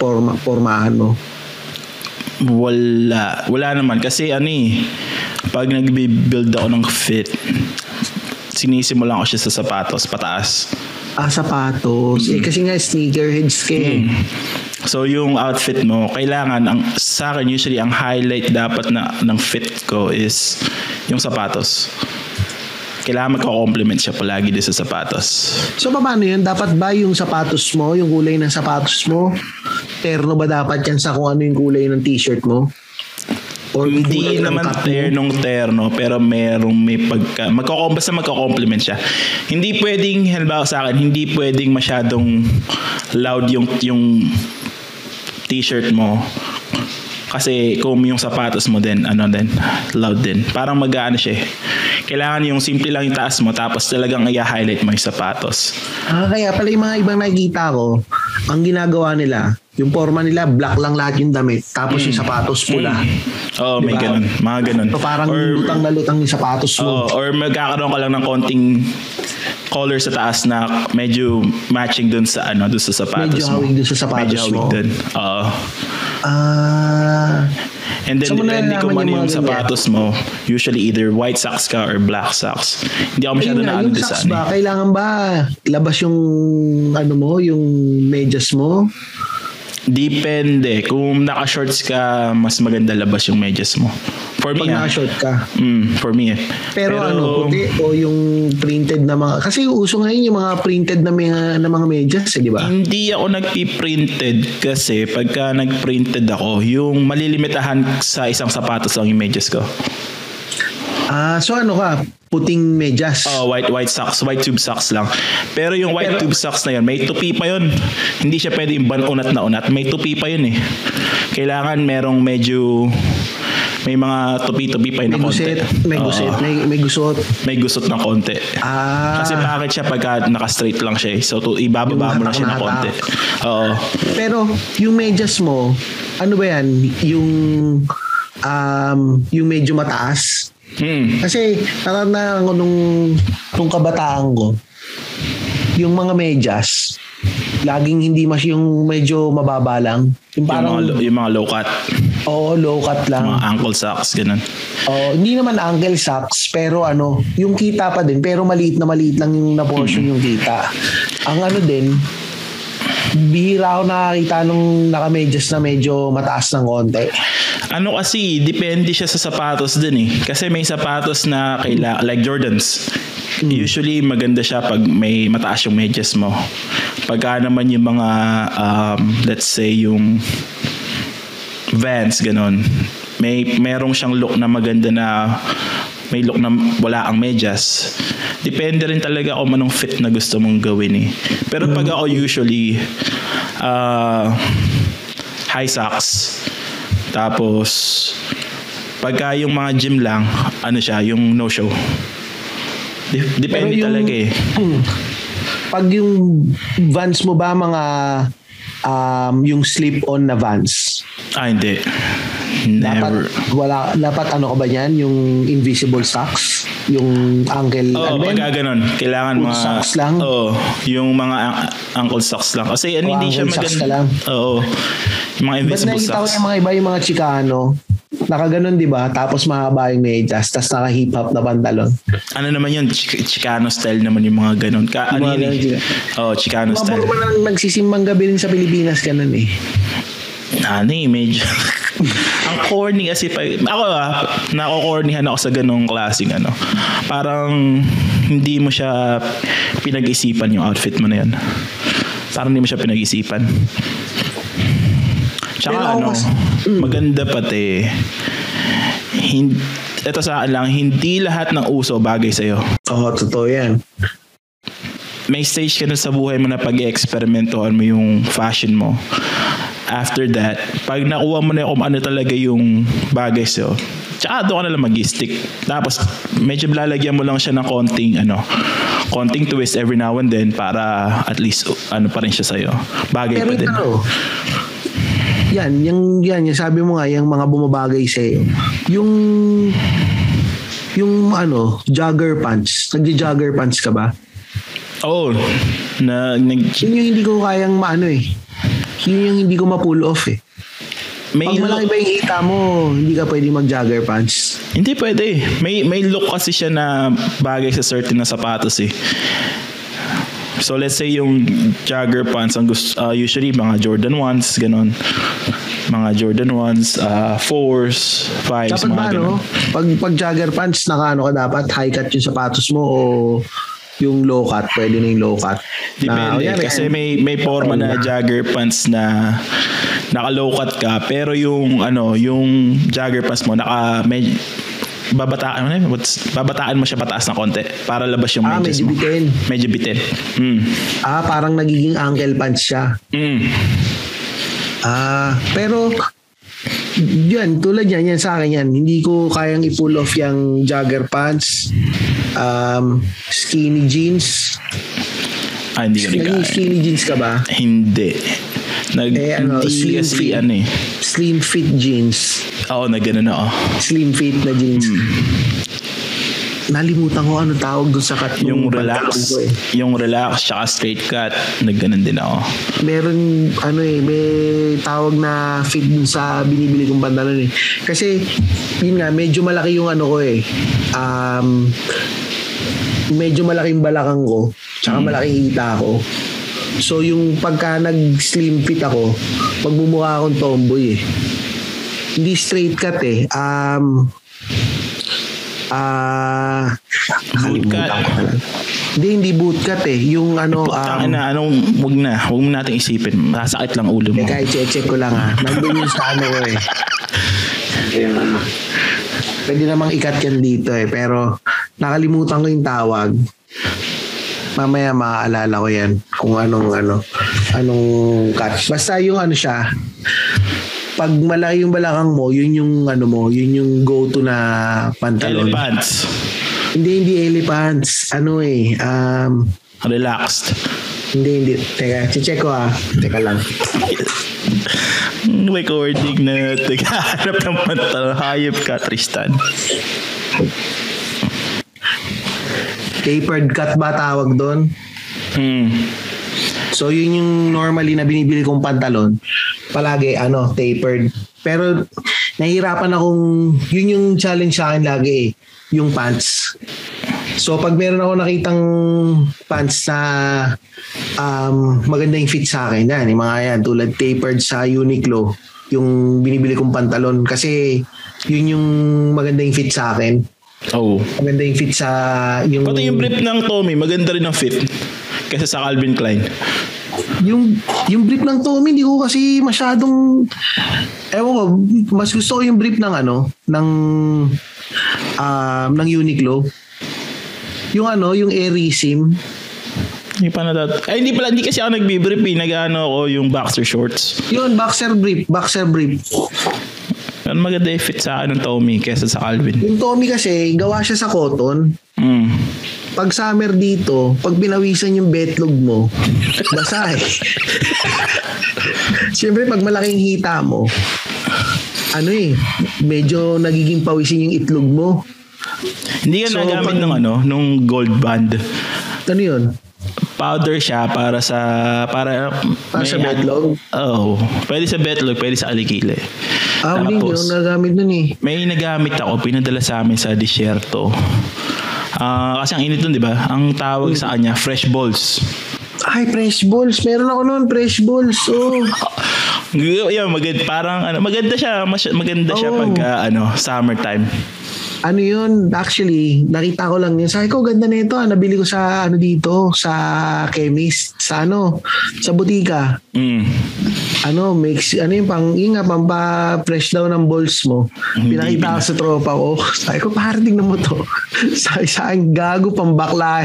forma, formahan mo? Wala. Wala naman. Kasi ano eh, pag nag-build ako ng fit, sinisimulan ko siya sa sapatos, pataas. Ah, sapatos. Mm-hmm. Eh, kasi nga sneakerheads ka eh. Mm. So, yung outfit mo, kailangan, ang, sa akin usually, ang highlight dapat na ng fit ko is yung sapatos. Kailangan magka-compliment siya palagi din sa sapatos. So, paano yun? Dapat ba yung sapatos mo, yung kulay ng sapatos mo, terno ba dapat yan sa kung ano yung kulay ng t-shirt mo? Or hindi naman ternong terno pero merong may pagka magkakomplement sa magkakomplement siya. Hindi pwedeng halimbawa sa akin, hindi pwedeng masyadong loud yung yung t-shirt mo. Kasi kung yung sapatos mo din, ano din, loud din. Parang mag-aano siya. Kailangan yung simple lang yung taas mo tapos talagang i-highlight mo yung sapatos. Ah, kaya pala yung mga ibang nakikita ko, ang ginagawa nila, yung forma nila, black lang lahat yung damit. Tapos mm. yung sapatos pula. Mm. Oo, oh, diba? May ganun. Mga ganun. So parang or, lutang na lutang yung sapatos mo. Oh, or magkakaroon ka lang ng konting color sa taas na medyo matching dun sa ano, dun sa sapatos medyo mo. Medyo hawig dun sa sapatos medyo mo. Medyo hawig dun. Oo. Uh, And then so depende kung ano yung, yung sapatos ganyan mo, usually either white socks ka or black socks. Hindi ako masyado na ano sa socks ba? Eh. Kailangan ba labas yung ano mo, yung medyas mo? Depende. Kung naka-shorts ka, mas maganda labas yung medyas mo. For me, pag naka-short ka. Mm, for me. Pero, Pero ano, puti o yung printed na mga... Kasi uso ngayon yung mga printed na mga, na mga medyas, eh, di ba? Hindi ako nagpiprinted kasi pagka nagprinted ako, yung malilimitahan sa isang sapatos lang yung medyas ko. Ah, uh, so ano ka? Puting medyas. Oh, white white socks, white tube socks lang. Pero yung white Pero, tube socks na yun, may tupi pa yun. Hindi siya pwede yung banunat na unat, may tupi pa yun eh. Kailangan merong medyo may mga tupi-tupi pa yun na konti. May guset, uh, may, may gusot. May gusot na konti. Ah. Kasi bakit siya pagka naka-straight lang siya eh. So to, ibababa mo na siya na konti. Oo. Pero yung medyas mo, ano ba yan? Yung um yung medyo mataas. Hmm. Kasi naranasan ko nung, nung kabataan ko, yung mga medyas, laging hindi mas yung medyo mababa lang. Yung, parang, yung, mga, yung mga low cut. Oo, low cut lang. Mga ankle socks, ganun. Oo, hindi naman ankle socks, pero ano, yung kita pa din, pero maliit na maliit lang yung na-portion hmm. yung kita. Ang ano din, bihira ako nakakita nung naka-medyas na medyo mataas ng konti. Ano kasi, depende siya sa sapatos din eh. Kasi may sapatos na kaila, like Jordans. Mm. Usually maganda siya pag may mataas yung medyas mo. Pagka naman yung mga, um, let's say yung Vans, ganun. May, merong siyang look na maganda na may look na wala ang medyas. Depende rin talaga kung anong fit na gusto mong gawin eh. Pero pag ako usually uh, high socks tapos Pagka yung mga gym lang, ano siya, yung no-show. Dep- depende yung, talaga eh. Pag yung Vans mo ba, mga um, yung slip-on na Vans? Ah, hindi. Never. Dapat, wala, dapat ano ka ba yan? Yung invisible socks? Yung ankle... Oo, pagka ganun. Kailangan mga... socks lang? Oo. Yung mga ang- ankle socks lang. Kasi ano, hindi siya maganda. Ankle socks ka lang? Oo. Yung mga invisible socks. Ba't nakikita ko yung mga iba, yung mga Chicano? Nakaganon, di ba? Tapos mahaba yung medyas, tapos naka-hip-hop na pantalon. Ano naman yun? Ch- Chicano style naman yung mga ganon. Ka- ano yun? Yun? Oo, oh, Chicano Mabur style. Maburo man nagsisimbang gabi rin sa Pilipinas, ganon eh. Ano eh, medyo... Ang corny kasi pa, ako ah, nakokornihan ako sa ganung klaseng ano. Parang hindi mo siya pinag-isipan yung outfit mo na yun. Parang hindi mo siya pinag-isipan. Tsaka ano, maganda pati. Hindi, ito saan lang, hindi lahat ng uso bagay sa'yo. Oo, oh, totoo yan. May stage ka na sa buhay mo na pag-i-experimentohan mo yung fashion mo. After that, pag nakuha mo na yung um, ano talaga yung bagay sa'yo, tsaka doon ka nalang mag-stick. Tapos, medyo lalagyan mo lang siya ng konting, ano, konting twist every now and then para at least, ano pa rin siya sa'yo. Bagay pero pa din. Pero yan, yan, yan, yung sabi mo nga, yung mga bumabagay sa'yo. Yung, yung, ano, jogger pants. Nagdi-jogger pants ka ba? Oo. Oh, na, nag- yun yung hindi ko kayang maano eh. Yun yung hindi ko ma-pull off eh. May pag malaki ba yung hita mo, hindi ka pwede mag-jogger pants? Hindi pwede. May, may look kasi siya na bagay sa certain na sapatos eh. So let's say yung jogger pants, ang gusto, uh, usually mga Jordan ones, ganon. Mga Jordan ones, uh, fours, fives, dapat mga ba, ganon. No? Pag, pag jogger pants, nakaano ka dapat? High cut yung sapatos mo o... yung low cut, pwede na yung low cut. Depende, na, yan, kasi may may forma na jogger pants na naka low cut ka, pero yung ano, yung jogger pants mo naka med, babataan, ano, babataan mo siya pataas na konti para labas yung ah, medyas mo. Bitin. Medyo bitin. Mm. Ah, parang nagiging ankle pants siya. Mm. Ah, pero yan, tulad yan, yan sa akin yan. Hindi ko kayang i-pull off yung jogger pants. Um, skinny jeans. Ah, hindi ka naging skinny jeans ka ba? Hindi. Nag- eh, ano, hindi slim kasi fit, ano eh. Slim fit jeans. Oo, oh, na gano'n na oh. Slim fit na jeans. Hmm. Nalimutan ko ano tawag doon sa cut. Yung relax. Ko, eh. Yung relax, tsaka straight cut. Nag-ganon din ako. Meron, ano eh, may tawag na fit doon sa binibili kong pantalon eh. Kasi, yun nga, medyo malaki yung ano ko eh. Um... medyo malaking balakang ko tsaka mm. malaking hita ko, so yung pagka nag slim fit ako, pagmumukha akong tomboy eh. Hindi straight cut eh, um ah uh, boot cut. Hindi, hindi boot cut eh, yung ano, um, na, anong, wag na wag mo natin isipin, masakit lang ulo mo eh, kahit check ko lang ha, nandun yung sa ano ko eh. Pwede namang ikat yan dito eh, pero nakalimutan ko yung tawag. Mamaya maaalala ko yan kung anong ano, anong cut. Basta yung ano siya, pag malaki yung balakang mo, yun yung ano mo, yun yung go-to na pantalon. Elephants. Hindi, hindi elephants. Ano eh, um, relaxed. Hindi, hindi. Teka, check ko ah. Teka lang. Recording na. Teka, harap ng pantalon. Hayop ka, Tristan. Tapered cut ba tawag doon? Hmm. So yun yung normally na binibili kong pantalon. Palagi ano, tapered. Pero nahihirapan akong, yun yung challenge sa akin lagi eh, yung pants. So pag meron ako nakitang pants na um, maganda yung fit sa akin, yan, yung mga yan, tulad tapered sa Uniqlo, yung binibili kong pantalon. Kasi yun yung maganda yung fit sa akin. Oh. Maganda yung fit sa yung... Pati yung brief ng Tommy, maganda rin ang fit kaysa sa Calvin Klein. Yung yung brief ng Tommy, hindi ko kasi masyadong ewan ko, mas gusto ko yung brief ng ano, ng um, ng Uniqlo. Yung ano, yung Airism. Hindi pa natat. Eh, hindi pala, hindi kasi ako nagbi-brief eh. Nag-ano ako yung boxer shorts. Yun, boxer brief, boxer brief. Ang maganda yung fit sa akin ng Tommy kesa sa Calvin. Yung Tommy kasi, gawa siya sa cotton. Mm. Pag summer dito, pag binawisan yung betlog mo, basa eh. Siyempre, pag malaking hita mo, ano eh, medyo nagiging pawisin yung itlog mo. Hindi yan so, nagamit pag, ng ano, nung gold band. Ano yun? Powder siya para sa para, para sa betlog. Oh, pwede sa betlog, pwede sa alikili. Ah, hindi yun, nagamit nun eh. May nagamit ako, pinadala sa amin sa disyerto. Ah, uh, kasi ang init nun, di ba? Ang tawag hmm. sa kanya, Fresh Balls. Ay, Fresh Balls. Meron ako nun, Fresh Balls. Oh. Yeah, maganda, parang ano, maganda siya, maganda siya oh. Pagka ano, summertime. Ano yun, actually, nakita ko lang yun. Sabi ko, ganda na ito. Nabili ko sa, ano dito, sa chemist, sa ano, sa butika. Mm. Ano, mix, ano yung pang, yun nga, pang pa-fresh daw ng balls mo. Pinakita ko sa tropa ko. Sabi ko, parang tingnan mo to. Sabi saan, gago, pambakla.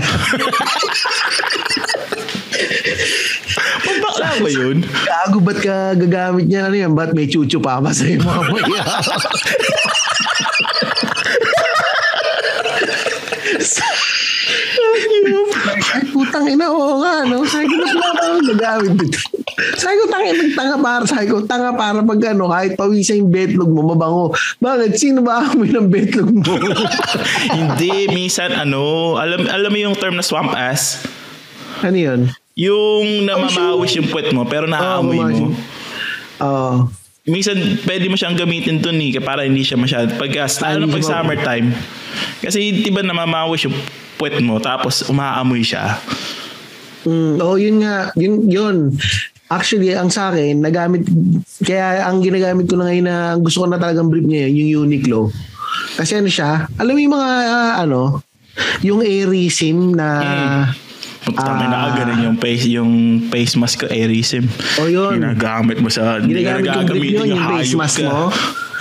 Pambakla ba yun? Gago, ba't ka gagamit niya? Ano yan? Ba't may chuchu pa ka sa'yo, mga maya? Ay, putang ina, oo nga, no? Sabi ko, nagamit dito. Sabi ko, tanga, magtanga para, sabi ko, tanga para pag ano, kahit pawisan yung betlog mo, mabango. Bakit? Sino ba amoy ng betlog mo? Hindi, minsan, ano, alam alam mo yung term na swamp ass? Ano yun? Yung namamawis yung puwet mo, pero naaamoy oh, mo. Oo. Oh. Minsan, pwede mo siyang gamitin dun eh, para hindi siya masyado. Pag, ano, pag summertime. Kasi, diba, namamawis yung puwet mo, tapos umaamoy siya. Mm, oo, oh, yun nga. Yun, yun. Actually, ang sa akin, nagamit, kaya ang ginagamit ko na ngayon na gusto ko na talagang brief niya yun, yung Uniqlo. Kasi ano siya, alam mo yung mga, uh, ano, yung Airism na... Mm. Tama na agad yung face yung face mask ko Airism. Oh yun. Ginagamit mo sa ginagamitin yung face mask ka. Mo.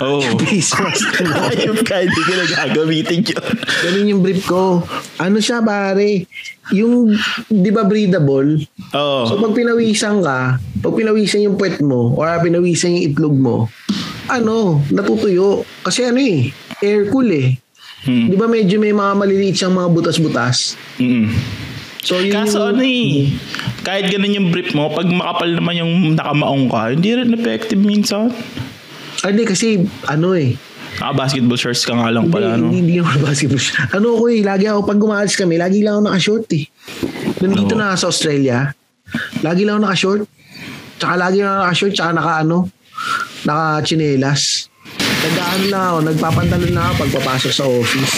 Oh. Face mask mo. Ayun ka, hindi ka nagagamitin yun. Ganun yung brief ko. Ano siya pare? Yung di ba breathable? Oo. Oh. So pag pinawisan ka, pag pinawisan yung puwet mo o pinawisan yung itlog mo, ano, natutuyo. Kasi ano eh, air cool eh. Hmm. Di ba medyo may mga maliliit siyang mga butas-butas? Mm-mm. So, kaso ano eh, kahit ganun yung brief mo, pag makapal naman yung nakamaong ka, hindi rin effective minsan. Hindi kasi ano eh. Naka-basketball shorts ka nga lang pala. Hindi, hindi yung basketball shorts. Ano ko eh, lagi ako, pag gumaalis kami, lagi lang ako nakashort eh. Nandito oh. na sa Australia, lagi lang ako nakashort. Tsaka lagi lang ako nakashort, tsaka naka ano, naka-chinelas. Nagdaan lang ako, nagpapantalon na ako pagpapasok sa office.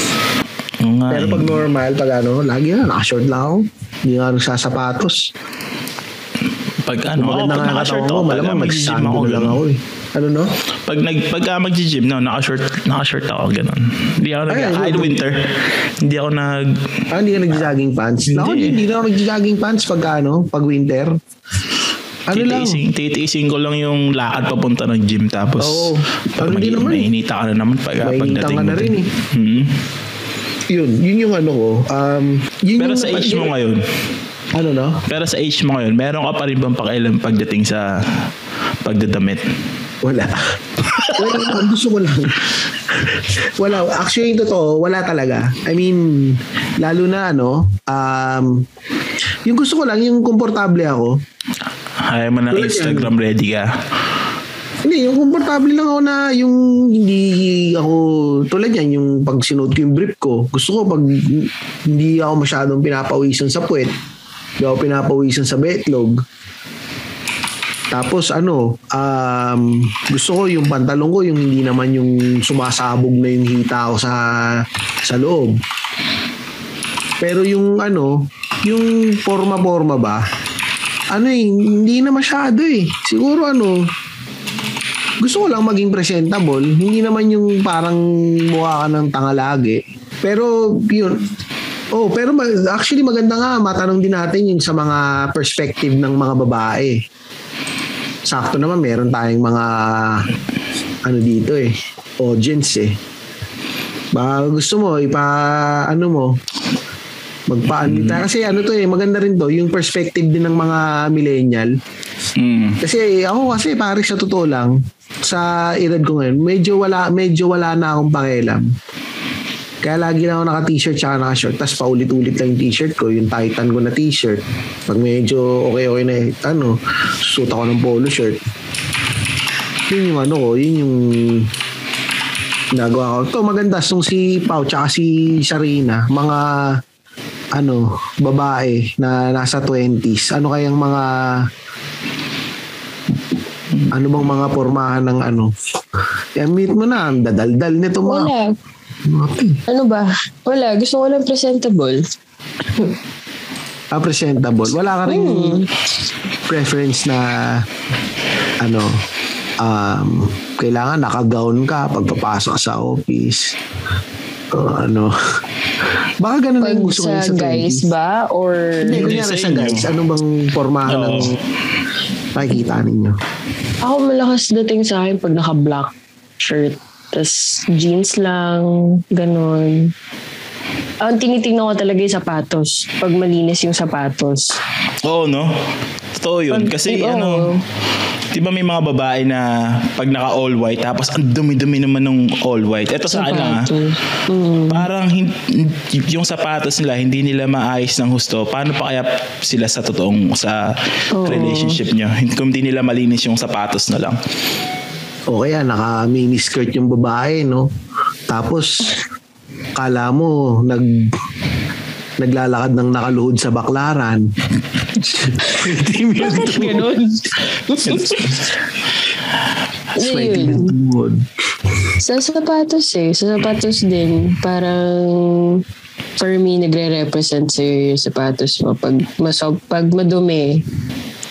Nga, pero pag normal, pag ano, lagi na, nakashort lang ako. Hindi nga nagsasapatos. Pag ano, oh, pag nakashort ako, malamang mag-gym ako lang ako eh. Ano no? Pag, pag uh, mag-gym, no, nakashort, nakashort ako, gano'n. Hindi ako nag-hide winter. Hindi ako nag... Ah, hindi ka nag-jogging pants? Hindi. Ako, hindi na ako nag-jogging pants pag ano, pag winter. Ano lang? Titiisin ko lang yung lakad papunta ng gym tapos... Oo. Pero hindi naman. Mainita ka na naman pag pagdating mo. Mainita ka na rin eh. Hmm. Yun, yun yung ano ko. Um, yun pero yung sa age mo ngayon. Ano na? Pero sa age mo ngayon, meron ka pa rin bang pakialam pagdating sa pagdadamit? Wala. Wala. Gusto ko lang. Wala. Actually, yung totoo, wala talaga. I mean, lalo na ano, um, yung gusto ko lang, yung komportable ako. Ayaw mo na wala Instagram yan. Ready ka. Hindi, yung komportable lang ako na yung hindi ako tulad yan, yung pag sinuot ko yung brief ko. Gusto ko pag hindi ako masyadong pinapawisan sa puwet, hindi ako pinapawisan sa betlog. Tapos ano, um, gusto ko yung pantalong ko, yung hindi naman yung sumasabog na yung hita ko sa, sa loob. Pero yung ano, yung forma-forma ba, ano eh, hindi na masyado eh. Siguro ano, gusto ko lang maging presentable. Hindi naman yung parang mukha ka ng tanga lagi. Pero, yun. Oh, pero actually maganda nga. Matanong din natin yung sa mga perspective ng mga babae. Sakto naman, meron tayong mga ano dito eh. Audience eh. Baka gusto mo, ipa, ano mo, magpa-anita. Kasi ano to eh, maganda rin to. Yung perspective din ng mga millennial. Mm. Kasi ako kasi pare sa totoo lang, sa edad ko ngayon, medyo wala, medyo wala na akong pakialam. Kaya lagi na ako naka-t-shirt tsaka naka-shirt. Tapos paulit-ulit lang yung t-shirt ko, yung Titan ko na t-shirt. Pag medyo okay-okay na, ano, suot ako ng polo shirt. Yun yung ano ko, yun yung nagawa ko. Ito, maganda. So, si Pao tsaka si Sarina, mga, ano, babae na nasa twenties. Ano kayang mga, ano bang mga pormahan ng ano? I-meet mo na, dadaldal nito mga. Wala. Okay. Ano ba? Wala. Gusto ko lang presentable. Ah, presentable. Wala ka rin mm. preference na ano, um, kailangan naka-gown ka pagpapasok sa office. Uh, ano. Baka ganun ang gusto ko sa guys ba? Or... Hindi, kunyari sa guys. Ano bang pormahan no. ng nakikita ninyo? Ako malakas dating sa akin pag naka-black shirt. Tapos jeans lang, ganun. Ang tinitignan ko talaga yung sapatos. Pag malinis yung sapatos. Oo, no? Totoo yun. Pag, kasi eh, ano, oh. di ba may mga babae na pag naka all white, tapos ang dumi-dumi naman ng all white. Ito saan na, mm. parang hin- yung sapatos nila, hindi nila maayos ng husto. Paano pa kaya sila sa totoong, sa oh. relationship nyo? Kung hindi nila malinis yung sapatos na lang. O kaya naka mini skirt yung babae, no? Tapos kala mo nag naglalakad ng nakaluhod sa baklaran. Bakit ganun? Sa sapatos eh. Sa sapatos din. Parang for me, nagre-represent sa'yo yung sapatos mo. Pag, maso- pag madumi,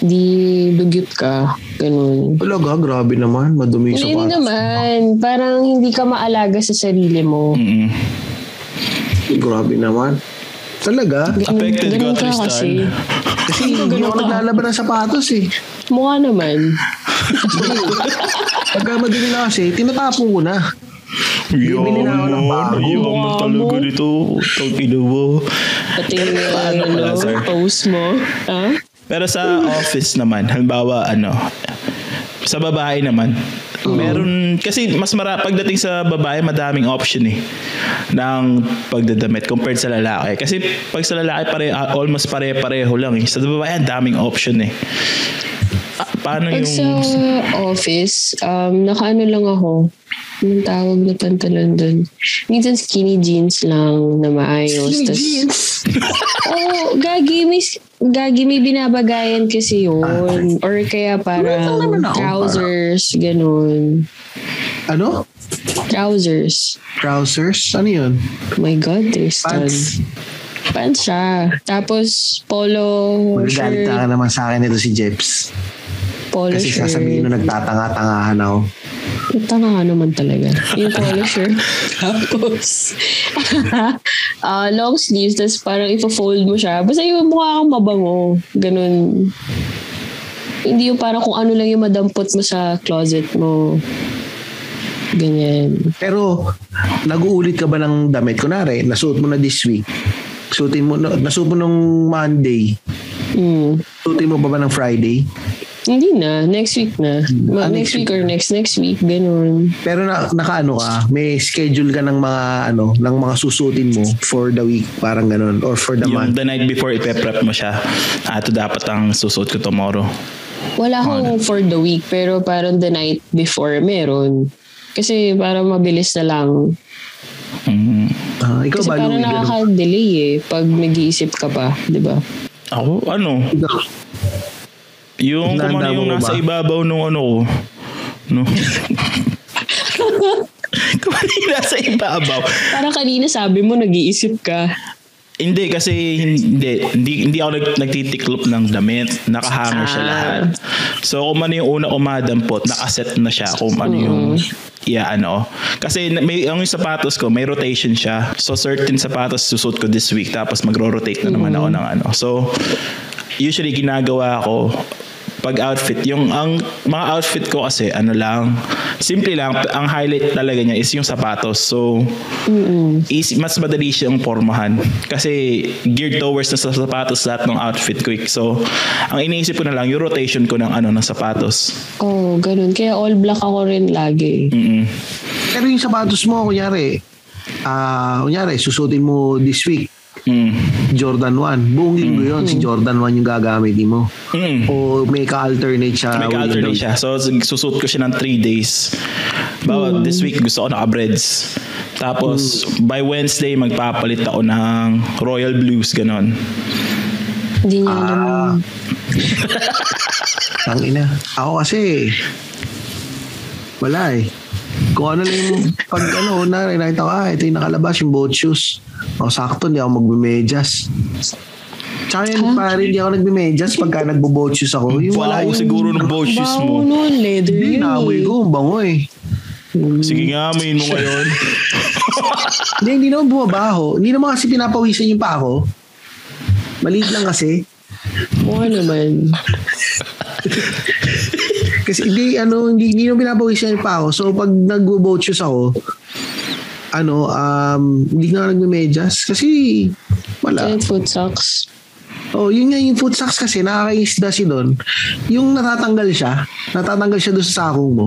di dugyot ka. Ganun. Talaga, grabe naman. Madumi yung sapatos. Hindi naman. Parang hindi ka maalaga sa sarili mo. Mm-hmm. Grabe naman. Talaga? Ganun, affected ganun ka kasi. Kasi hindi ako naglalaban ng sapatos eh. Mukha naman. Pagka madumi na kasi, tinatapo ko na. Bibili na ako ng bago. Iyaw mo talaga dito. Tagpilo mo. Pati yung post mo. Ha? Pero sa office naman, halimbawa, ano, sa babae naman, mm. meron, kasi mas mara, pagdating sa babae, madaming option eh, ng pagdadamit compared sa lalaki. Kasi pag sa lalaki, pare, almost pare-pareho lang eh. Sa babae, daming option eh. Ah, paano pag yung... sa office, um, nakaano lang ako, yung tawag na pantalon doon. Minsan skinny jeans lang na maayos. Skinny tas, jeans? Oo, oh, gagi, may... Gagi, may binabagayan kasi yun. Ah. Or kaya parang ako, trousers, para. Ganun. Ano? Trousers. Trousers? Ano yun? Oh my God, Tristan. Pants. Pants siya. Tapos, polo Magalit shirt. Magalit na ka naman sa akin ito si Jeps. Polo kasi shirt. Kasi sasabihin nung nagtatanga-tangahan ako. Tanga naman talaga. Yung polo shirt. Tapos, uh, long sleeves. Tapos parang ipa-fold mo siya. Basta yung mukha kang mabango. Ganun. Hindi yung parang kung ano lang yung madampot mo sa closet mo. Ganyan. Pero, nag-uulit ka ba ng damit? Kunwari, nasuot mo na this week. Suotin mo, nasuot mo nung Monday. Mm. Suotin mo ba ba ng Friday? Hindi na. Next week na. Ano next week or next next week. Ganun. Pero na, nakaano ka? May schedule ka ng mga ano, ng mga susutin mo for the week. Parang ganun. Or for the yung month. The night before, ipe-prep mo siya. Ah, ito dapat ang susuot ko tomorrow. Wala akong for the week. Pero parang the night before, meron. Kasi parang mabilis na lang. Mm-hmm. Ah, ikaw kasi ba, parang nakaka-delay eh. Pag nag-iisip ka pa. Diba? Ako? Ano? Yung kung ano yung nasa ibabaw nung ano ko. No? Kung ano yung nasa ibabaw. Parang kanina sabi mo, nag-iisip ka. Hindi, kasi hindi. Hindi, hindi ako nag, nagtitiklop ng damit. Nakahanger siya lahat. So, kung ano yung una umadampot, nakaset na siya. Kung ano yung... Yeah, ano. Kasi may, yung sapatos ko, may rotation siya. So, certain sapatos susuot ko this week. Tapos, magro-rotate na naman mm-hmm. ako ng ano. So... Usually ginagawa ko pag-outfit. Yung ang mga outfit ko kasi ano lang, simple lang. Ang highlight talaga niya is yung sapatos. So, easy, mas madali siyang pormahan. Kasi geared towards na sa sapatos lahat ng outfit ko. So, ang iniisip ko na lang yung rotation ko ng ano ng sapatos. Oh, ganun. Kaya all black ako rin lagi. Mm-mm. Pero yung sapatos mo, kunyari, ah, uh, kunyari, susutin mo this week. Mm. Jordan one. Buong linggo mm. yun. Si Jordan one yung gagamit mo. Mm. O may ka-alternate siya. May ka-alternate siya. So, susuot ko siya ng three days. Bawat mm. this week, gusto ko naka-breads. Tapos, mm. by Wednesday, magpapalit ako ng royal blues. Ganon. Hindi niya alam. Ang ina. Ako kasi, wala eh. Kung ano lang, pag ano, na, nakita ko, ah, ito yung nakalabas, yung boat shoes. O, sakto, hindi ako magbimedyas. Tsaka yun, huh? Pare, hindi ako nagbimedyas pagka nagbo-boat shoes ako. Yung wala yung siguro ng boat shoes mo. Bango nun, leather yun. Hindi, naamoy ko, bango eh. Sige nga, amoyin mo ngayon. Hindi, hindi naman bumabaho. Hindi naman kasi pinapawisan yung pa ako. Maliit lang kasi. Oo naman. Kasi hindi ano hindi hindi naman pinapawisan pa ako. So pag nagbo-boat shoes ako, ano um hindi na nagme-medyas kasi wala. Yung foot socks. Oh, yun nga yung foot socks kasi nakakaisda si Don. Yung natatanggal siya, natatanggal siya doon sa sakong mo.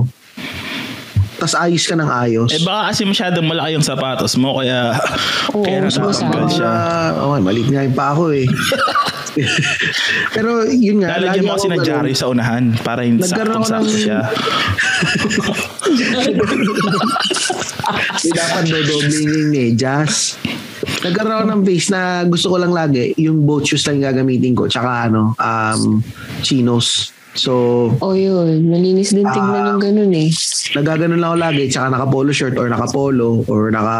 Tapos ayos ka ng ayos. Eh baka kasi masyadong malaki yung sapatos mo kaya oh, kaya natatanggal siya. Oh, maliit nga yung pa ako eh. Pero yun nga lalagyan mo kasi ng dyaryo sa unahan para yung saktong-sakto siya. May dapat dodobling yung medyas. Nagkaroon ng face na gusto ko lang lagi yung boat shoes lang gagamitin ko tsaka ano um, chinos. So oh yun, malinis din tignan uh, yung ganun eh. Nagaganon lang ako lagi tsaka naka polo shirt or naka polo or naka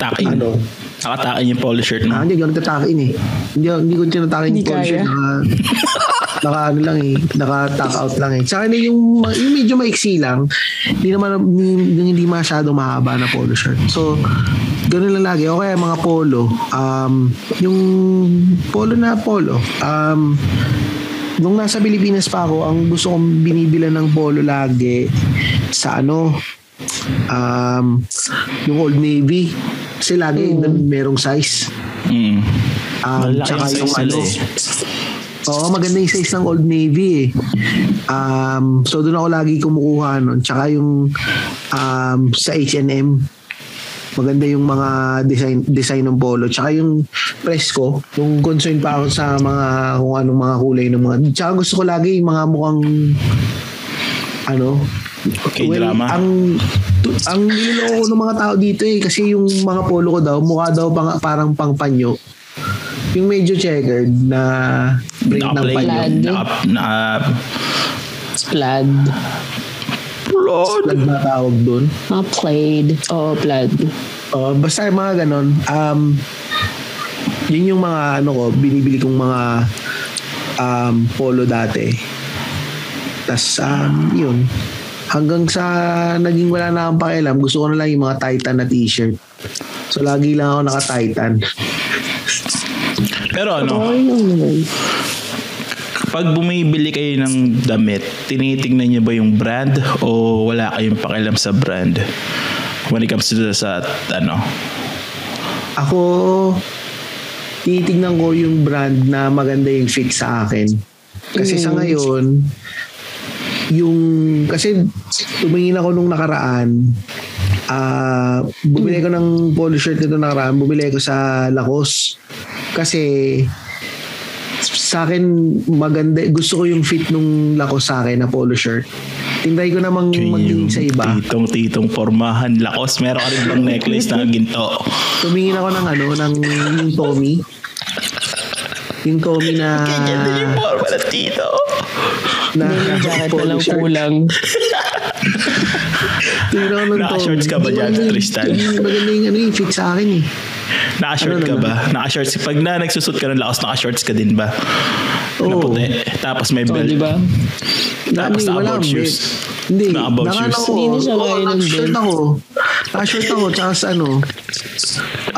takin. Ano, nakatakin yung polo shirt mo. Ah, hindi ko nagtatakin eh. Hindi, hindi ko tinatakin yung polo shirt. Naka, naka ano lang eh. Naka tuck out lang eh. Tsaka yung, yung medyo maiksi lang. Hindi naman hindi, hindi masyado mahaba na polo shirt. So ganun lang lagi. O kaya mga polo. Um, yung polo na polo. Um, nung nasa Pilipinas pa ako, ang gusto kong binibila ng polo lagi sa ano um, yung Old Navy. Kasi lagi mm. merong size. Mm. Um, tsaka yung size ano. Oo, maganda yung size ng Old Navy eh. Um, so doon ako lagi kumukuha nun. Tsaka yung um, sa H and M. Maganda yung mga design design ng polo. Tsaka yung presko. Yung concern pa ako sa mga kung anong mga kulay ng mga. Tsaka gusto ko lagi yung mga mukhang ano. Okay, well, drama. Ang ang niloko ng mga tao dito eh kasi yung mga polo ko daw mukha daw pang, parang pangpanyo. Yung medyo checkered na print ng panyo. Na na plaid. Plaid na tawag doon. Ah, plaid. Oh, plaid. Oh, basta yung mga ganon. Um, yun yung mga ano ko, binibili kong mga um, polo dati. Tapos, um, yun. Hanggang sa naging wala na akong pakialam, gusto ko na lang yung mga Titan na t-shirt. So, lagi lang ako naka-Titan. Pero ano? Pag bumibili kayo ng damit, tinitingnan niyo ba yung brand o wala kayong pakialam sa brand? When it comes to sa ano? Ako, tinitingnan ko yung brand na maganda yung fit sa akin. Kasi mm. sa ngayon, yung, kasi tumingin ako nung nakaraan, uh, bumili ko ng polo shirt nito nakaraan, bumili ko sa Lacoste. Kasi, sa akin maganda, gusto ko yung fit nung Lacoste sa akin na polo shirt. Tinry ko namang magtingin sa iba. Titong-titong formahan Lacoste, meron ka rin bang necklace na ginto? Tumingin ako ng ano, ng yung Tommy. Yung Tommy na ganyan din yung forma na tito. Na polo shirt. Kulang. Naka-shorts ka ba dyan, Tristan? Maganda yung ano yung fit sa akin eh. Naka-short ano ka ba? Naka-shorts. Pag na nagsusot ka ng Laos, naka-shorts ka din ba? Oo. Tapos may belt. Oo, oh, diba? Tapos naka-board shoes. Hindi. Naka-board shoes. Hindi siya oh, ngayon ng belt. Naka-short ako. Tsaka sa ano,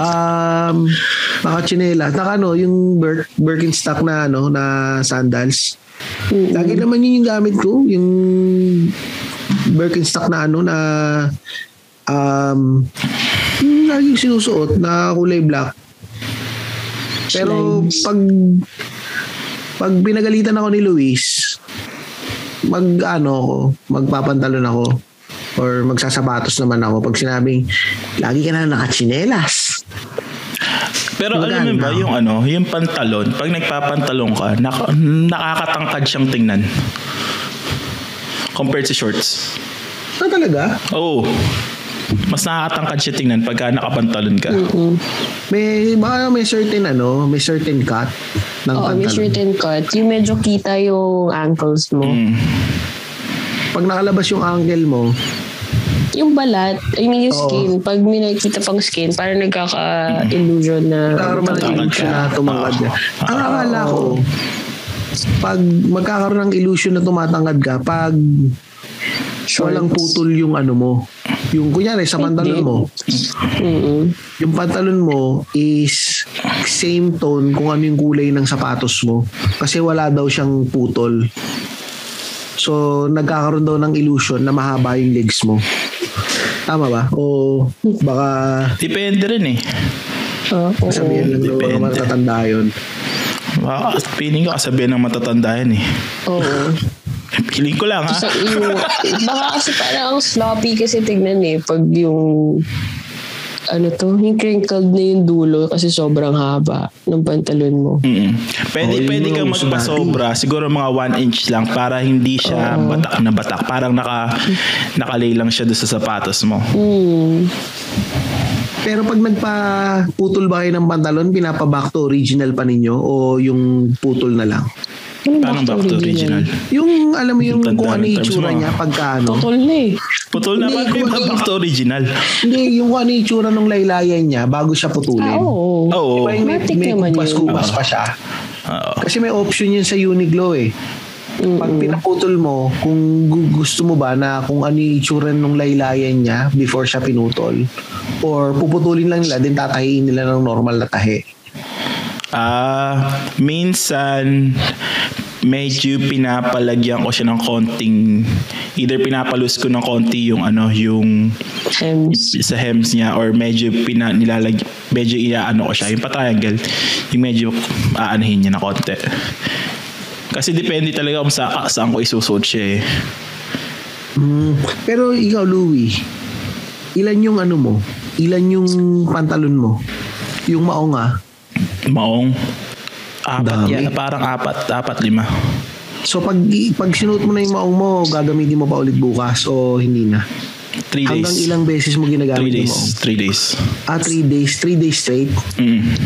um, naka-chinela. Naka ano, yung Bir- Birkenstock na ano, na sandals. Mm-hmm. Lagi naman yun yung gamit ko, yung Birkenstock na ano na um, lagi sinusuot na kulay black. Pero Slimes. pag pag pinagalitan ako ni Luis, mag ano ako, magpapantalon ako or magsasapatos naman ako pag sinabing lagi ka na nakatsinelas. Pero Maganda. Alam mo ba yung ano, yung pantalon, pag nagpapantalon ka, nak- nakakatangkad siyang tingnan compared sa shorts. Ah, talaga? Oo. Mas nakakatangkad siya tingnan pagka nakapantalon ka. Mm-hmm. May baka may certain ano, may certain cut ng Oo, pantalon. May certain cut. Yung medyo kita yung ankles mo. Mm. Pag nakalabas yung ankle mo, yung balat, I mean yung Oo. skin, pag may nakikita pang skin, parang nagkaka-illusion na nagkakaroon na tumatangkad ka. Ang akala ko, pag magkakaroon ng illusion na tumatangkad ka, pag shorts. Walang putol yung ano mo, yung kunyari sa pantalon mo, yung pantalon mo is same tone kung ano yung kulay ng sapatos mo. Kasi wala daw siyang putol. So, nagkakaroon daw ng illusion na mahaba yung legs mo. Tama ba? O baka... Depende rin eh. Uh, Sabihin lang daw ng matatanda yun. Ah, piling ko kasabihin ng matatanda yun eh. Oo. Piling ko lang ha. So, yung, baka kasi parang ang sloppy kasi tignan eh. Pag yung... ano to, yung crinkled na yung dulo kasi sobrang haba ng pantalon mo. Mm-mm. Pwede, oh, pwede kang magpasobra, siguro mga one inch lang para hindi siya uh-huh. batak na batak. Parang naka, nakalay lang siya doon sa sapatos mo. Mm. Pero pag nagpaputol ba kayo ng pantalon, pinapaback to original pa ninyo o yung putol na lang? Parang back to original. Yung alam mo yung kung ano yung itsura niya pagka ano. Putol na eh. Putol na pag back to original. Hindi, yung kung ano yung itsura nung laylayan niya bago siya putulin. Oo. Oo. May kumpas-kumpas pa siya. Kasi may option yun sa Uniqlo eh. Pag pinaputol mo, kung gusto mo ba na kung ano yung itsura nung laylayan niya before siya pinutol. Or puputulin lang nila, din tatahiin nila ng normal na tahi. Ah, uh, minsan medyo pinapalagyan ko siya ng konting either pinapalus ko ng konti yung ano yung hems. Sa hems niya or medyo pina, nilalag medyo iaano ko siya yung pa-triangle yung medyo aanahin niya na konti. Kasi depende talaga kung sa, ah, saan ko isusuot siya eh. Mm, pero ikaw Louie, ilan yung ano mo? Ilan yung pantalon mo? Yung maonga? Maong apat yan, parang apat apat lima. So pag pag sinuot mo na yung maong mo, gagamitin mo pa ulit bukas o hindi na? Three days. Hanggang ilang beses mo ginagamit yung maong? Three days. Ah, three days. Three days straight? Mm.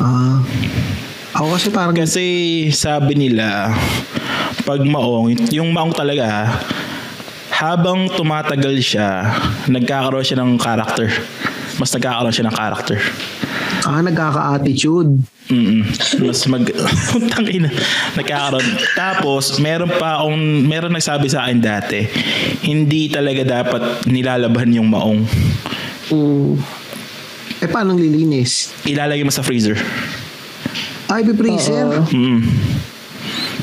Ah, ako kasi parang kasi sabi nila pag maong, yung maong talaga habang tumatagal siya, nagkakaroon siya ng character. Mas nagkakaroon siya ng character. Ah, nagkaka-attitude. Mm-mm. Mas mag... Tangina. Nagkakaroon. Tapos, meron pa akong... Meron nagsabi sa akin dati, hindi talaga dapat nilalaban yung maong. Mm. Eh, paano lilinis? Ilalagay mo sa freezer. Ay, be-freezer? Mm.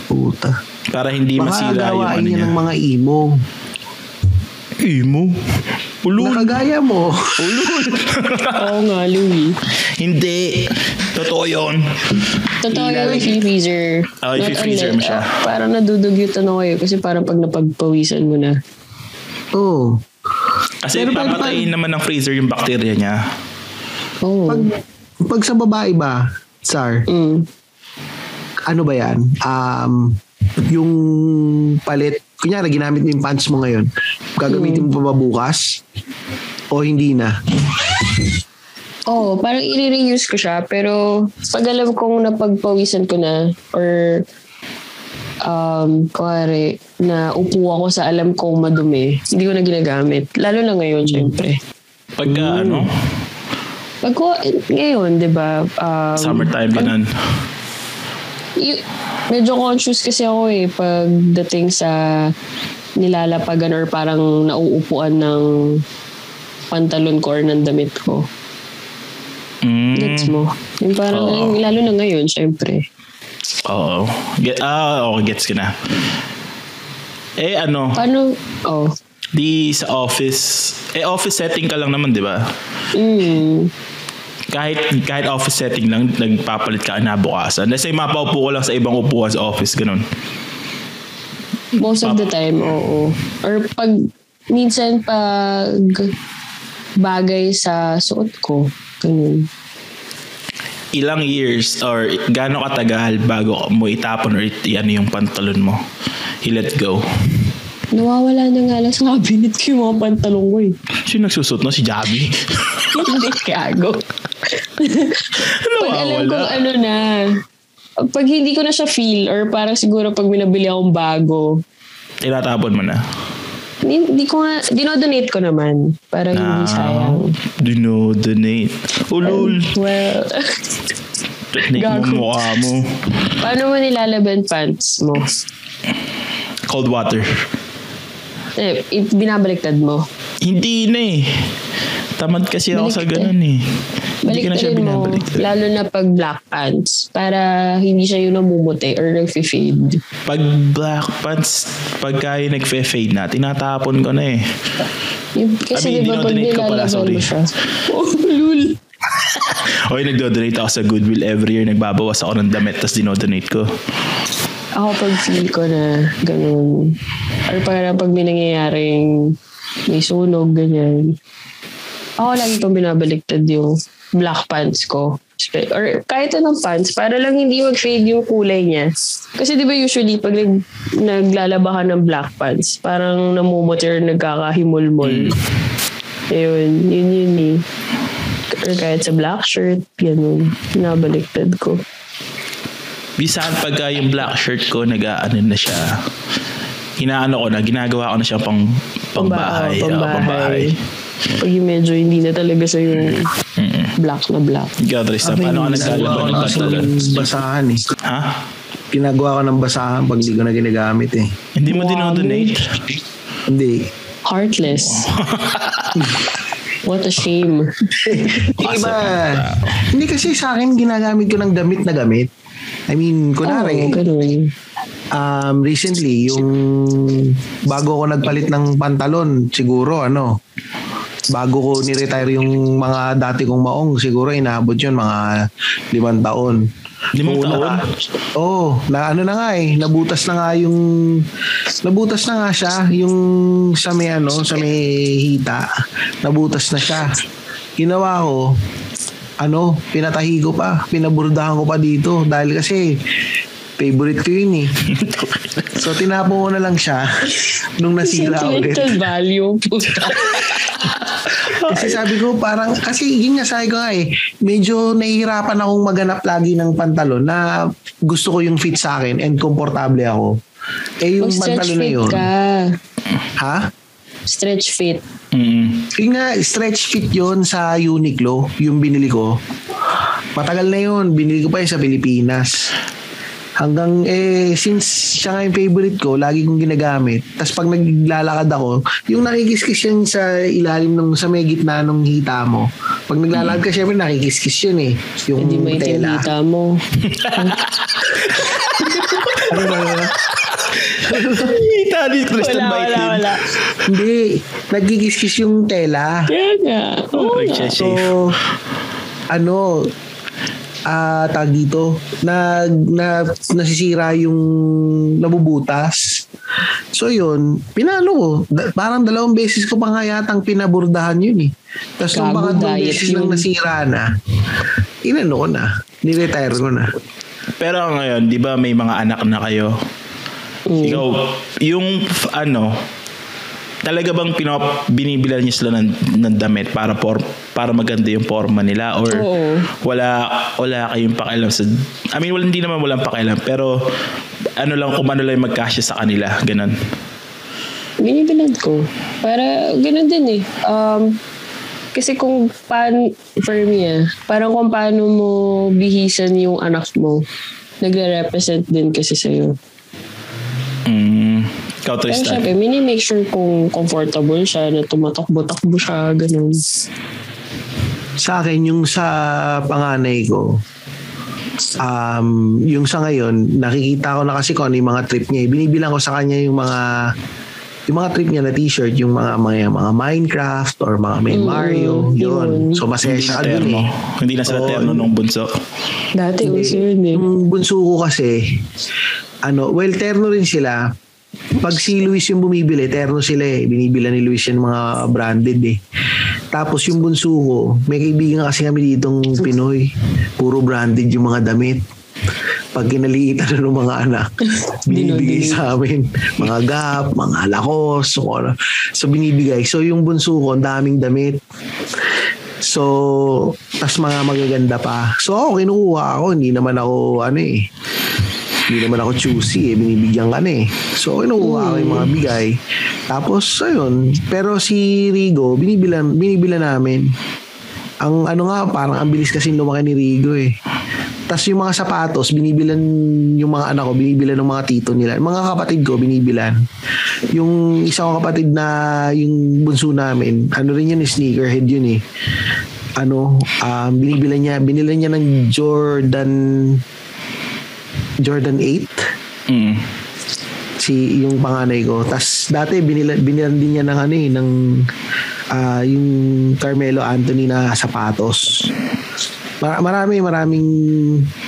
Puta. Para hindi baka masira yung ano niya. Baka ng mga imo. Imo? Ulul. Nakagaya mo. Ulul. Oo nga, Louie. Hindi. Totoo yun. Totoo yun, if you freezer. Oh, if you freezer mo siya. Uh, parang nadudugyutan ako eh. Kasi parang pag napagpawisan mo na. Oo. Oh. Kasi pero papatayin pag, naman ng freezer yung bacteria niya. Oo. Oh. Pag, pag sa babae ba, Sar? Mm. Ano ba yan? Um, yung palit. Kunyari, ginamit mo yung pants mo ngayon. Gagamitin mo pa ba bukas? O hindi na? Oo, oh, parang i-reuse ko siya. Pero pag alam kong napagpawisan ko na or um, kuwari, na upo ako sa alam kong madumi, hindi ko na ginagamit. Lalo na ngayon, syempre. Pagka mm. ano? Pagka ngayon, di ba? Um, Summertime ba nun? Y- medyo conscious kasi ako eh pagdating sa nilalapagan or parang nauupuan ng pantalon ko or ng damit ko. Mm. Gets mo? Yung parang oh. Lalo na ngayon, syempre. Oo. Get, ah, okay, gets ka na. Eh, ano? Paano? Oh. Di sa office. Eh, office setting ka lang naman, di ba? Mm. Kahit kahit office setting lang, nagpapalit ka nabukasan. Let's say, mapaupo ko lang sa ibang upuan sa office, ganun. Most of the time, oo. Or pag, minsan pag bagay sa suot ko, ganun. Ilang years or gaano katagal bago mo itapon or it, ano yung pantalon mo? I let go. Nawawala na nga lang sa cabinet ko yung mga pantalon ko eh. Sino nagsusot na? Si Javi? Hindi, kago. Pag alam kong ano na, pag hindi ko na siya feel or parang siguro pag minabili akong bago. Tinatapon mo na? Hindi ko nga, dinodonate ko naman para nah, hindi sayang. Dinodonate. Oh, lol. Um, well, gago. Mo mukha mo. Paano mo nilalaban pants mo? Cold water. Eh, binabaliktad mo. Hindi na eh. Tamad kasi balik ako sa ganun eh. Balik na siya binabaliktad. Lalo na pag black pants. Para hindi siya yung namumuti or nag-fade. Pag black pants, pagka yung nag-fade na, tinatapon ko na eh. Kasi diba pag nilalaban mo siya. Oh, lul. Oy, nagdodonate ako sa Goodwill every year. Nagbabawas ako ng damit, tapos dinodonate ko. Ako pag feel ko na ganun. Or parang pag may nangyayaring may sunog, ganyan. Ako lagi pang binabaliktad yung black pants ko. Or kahit anong pants, para lang hindi mag-fade yung kulay niya. Kasi di ba usually pag nag- naglalaba ka ng black pants, parang namumuti or nagkakahimulmol. Ayun, yun yun eh. Or kahit sa black shirt, ganun. Binabaliktad ko. Bisan pagka yung black shirt ko, nag-ano na siya. Inaano ko na, ginagawa ko na siya pang pangbahay. Pambahay. Pag yung medyo hindi na talaga sa yung mm-mm. black na black. Ikaw, Tristan, paano ka nagsalaban ng pantalon? Basahan eh. Ha? Ginagawa ko ng basahan pag hindi ko na ginagamit eh. Hindi mo wow. dinodonate? Hindi. Heartless. What a shame. Iba. Hindi kasi sa akin ginagamit ko ng damit na gamit. I mean, kunwari, oh, um, recently, yung bago ko nagpalit ng pantalon, siguro, ano, bago ko ni-retire yung mga dati kong maong, siguro inaabot yun, mga limang taon. Limang taon? Na, oh, na ano na nga eh, nabutas na nga yung, nabutas na nga siya, yung sa may, ano, sa may hita, nabutas na siya. Ginawa ko, ano, pinatahi ko pa, pinaburdahan ko pa dito dahil kasi favorite ko yun eh. So tinapo ko na lang siya nung nasira ulit. Sentimental value. Kasi sabi ko parang, kasi yun nga sabi ko nga eh, medyo nahihirapan akong maganap lagi ng pantalon na gusto ko yung fit sa akin and komportable ako. Eh yung pantalon na yun. Ha? Stretch fit. Mm. Yung nga, stretch fit yon sa Uniqlo, yung binili ko. Matagal na yun. Binili ko pa yun sa Pilipinas. Hanggang, eh, since siya nga yung favorite ko, lagi kong ginagamit. Tapos pag naglalakad ako, yung nakikiskis yun sa ilalim, ng, sa may gitna ng hita mo. Pag naglalakad ka, syempre nakikiskis yun eh. Yung hindi mo itin hita mo. Ano ba yun? Itali, Tristan wala, wala, wala. Hindi, nagkikiskis yung tela. Kaya nga. Oh, so, ano, ah, uh, tag dito, na, na, nasisira yung nabubutas. So, yun, pinalo ko. Da, parang dalawang beses ko pa nga yatang pinaburdahan yun eh. Tapos nung mga dalawang beses nang nasira na, inano ko na, niretire ko na. Pero ngayon, di ba may mga anak na kayo? Mm. Ikaw, yung ano, talaga bang pinop, binibilan niyo sila ng, ng damit para por, para maganda yung forma nila or oo. wala wala kayong pakialam sa I mean, wala, hindi naman walang pakialam pero ano lang kung ano lang magkasya sa kanila, ganun. Binibilan ko. Para ganun din eh. Um, kasi kung paano, for me ah, parang kung paano mo bihisan yung anak mo, nagre-represent din kasi sa'yo. Mm. Ikaw, Tristan. Pero syempre, mini-make sure kung comfortable siya, na tumatakbo-takbo siya, ganun. Sa akin, yung sa panganay ko, um, yung sa ngayon, nakikita ko na kasi kung ano yung mga trip niya. Binibilang ko sa kanya yung mga yung mga trip niya na t-shirt, yung mga mga, mga Minecraft or mga may Mario, mm, yun. Mm. So, masaya siya ka dun eh. Hindi na sila terno nung bunso. Dati uso yun eh. Yung bunso ko kasi, ano, well, terno rin sila. Pag si Luis yung bumibili, terno sila eh. Binibila ni Luis yung mga branded eh. Tapos yung bunso ko, may kaibigan kasi kami ditong Pinoy. Puro branded yung mga damit. Pag kinaliitan ng mga anak, binibigay sa amin. Mga Gap, mga Lacoste, so, so binibigay. So yung bunso ko, ang daming damit. So, tas mga magaganda pa. So ako, kinukuha ako. Hindi naman ako, ano eh, hindi naman ako choosy eh. Binibigyan ka na eh. So kinukuha ako yung mga bigay. Tapos, ayun. Pero si Rigo, binibilan, binibilan namin. Ang ano nga, parang ang bilis kasi lumaki ni Rigo eh. Tapos yung mga sapatos, binibilan yung mga anak ko, binibilan ng mga tito nila. Mga kapatid ko, binibilan. Yung isa kong kapatid na yung bunso namin, ano rin yun, sneakerhead yun eh. Ano, um, binibilan niya, binilan niya ng Jordan, Jordan eight. Mm. Si yung panganay ko. Tapos dati, binilan, binilan din niya ng ano eh, ng uh, yung Carmelo Anthony na sapatos. Mar- marami, maraming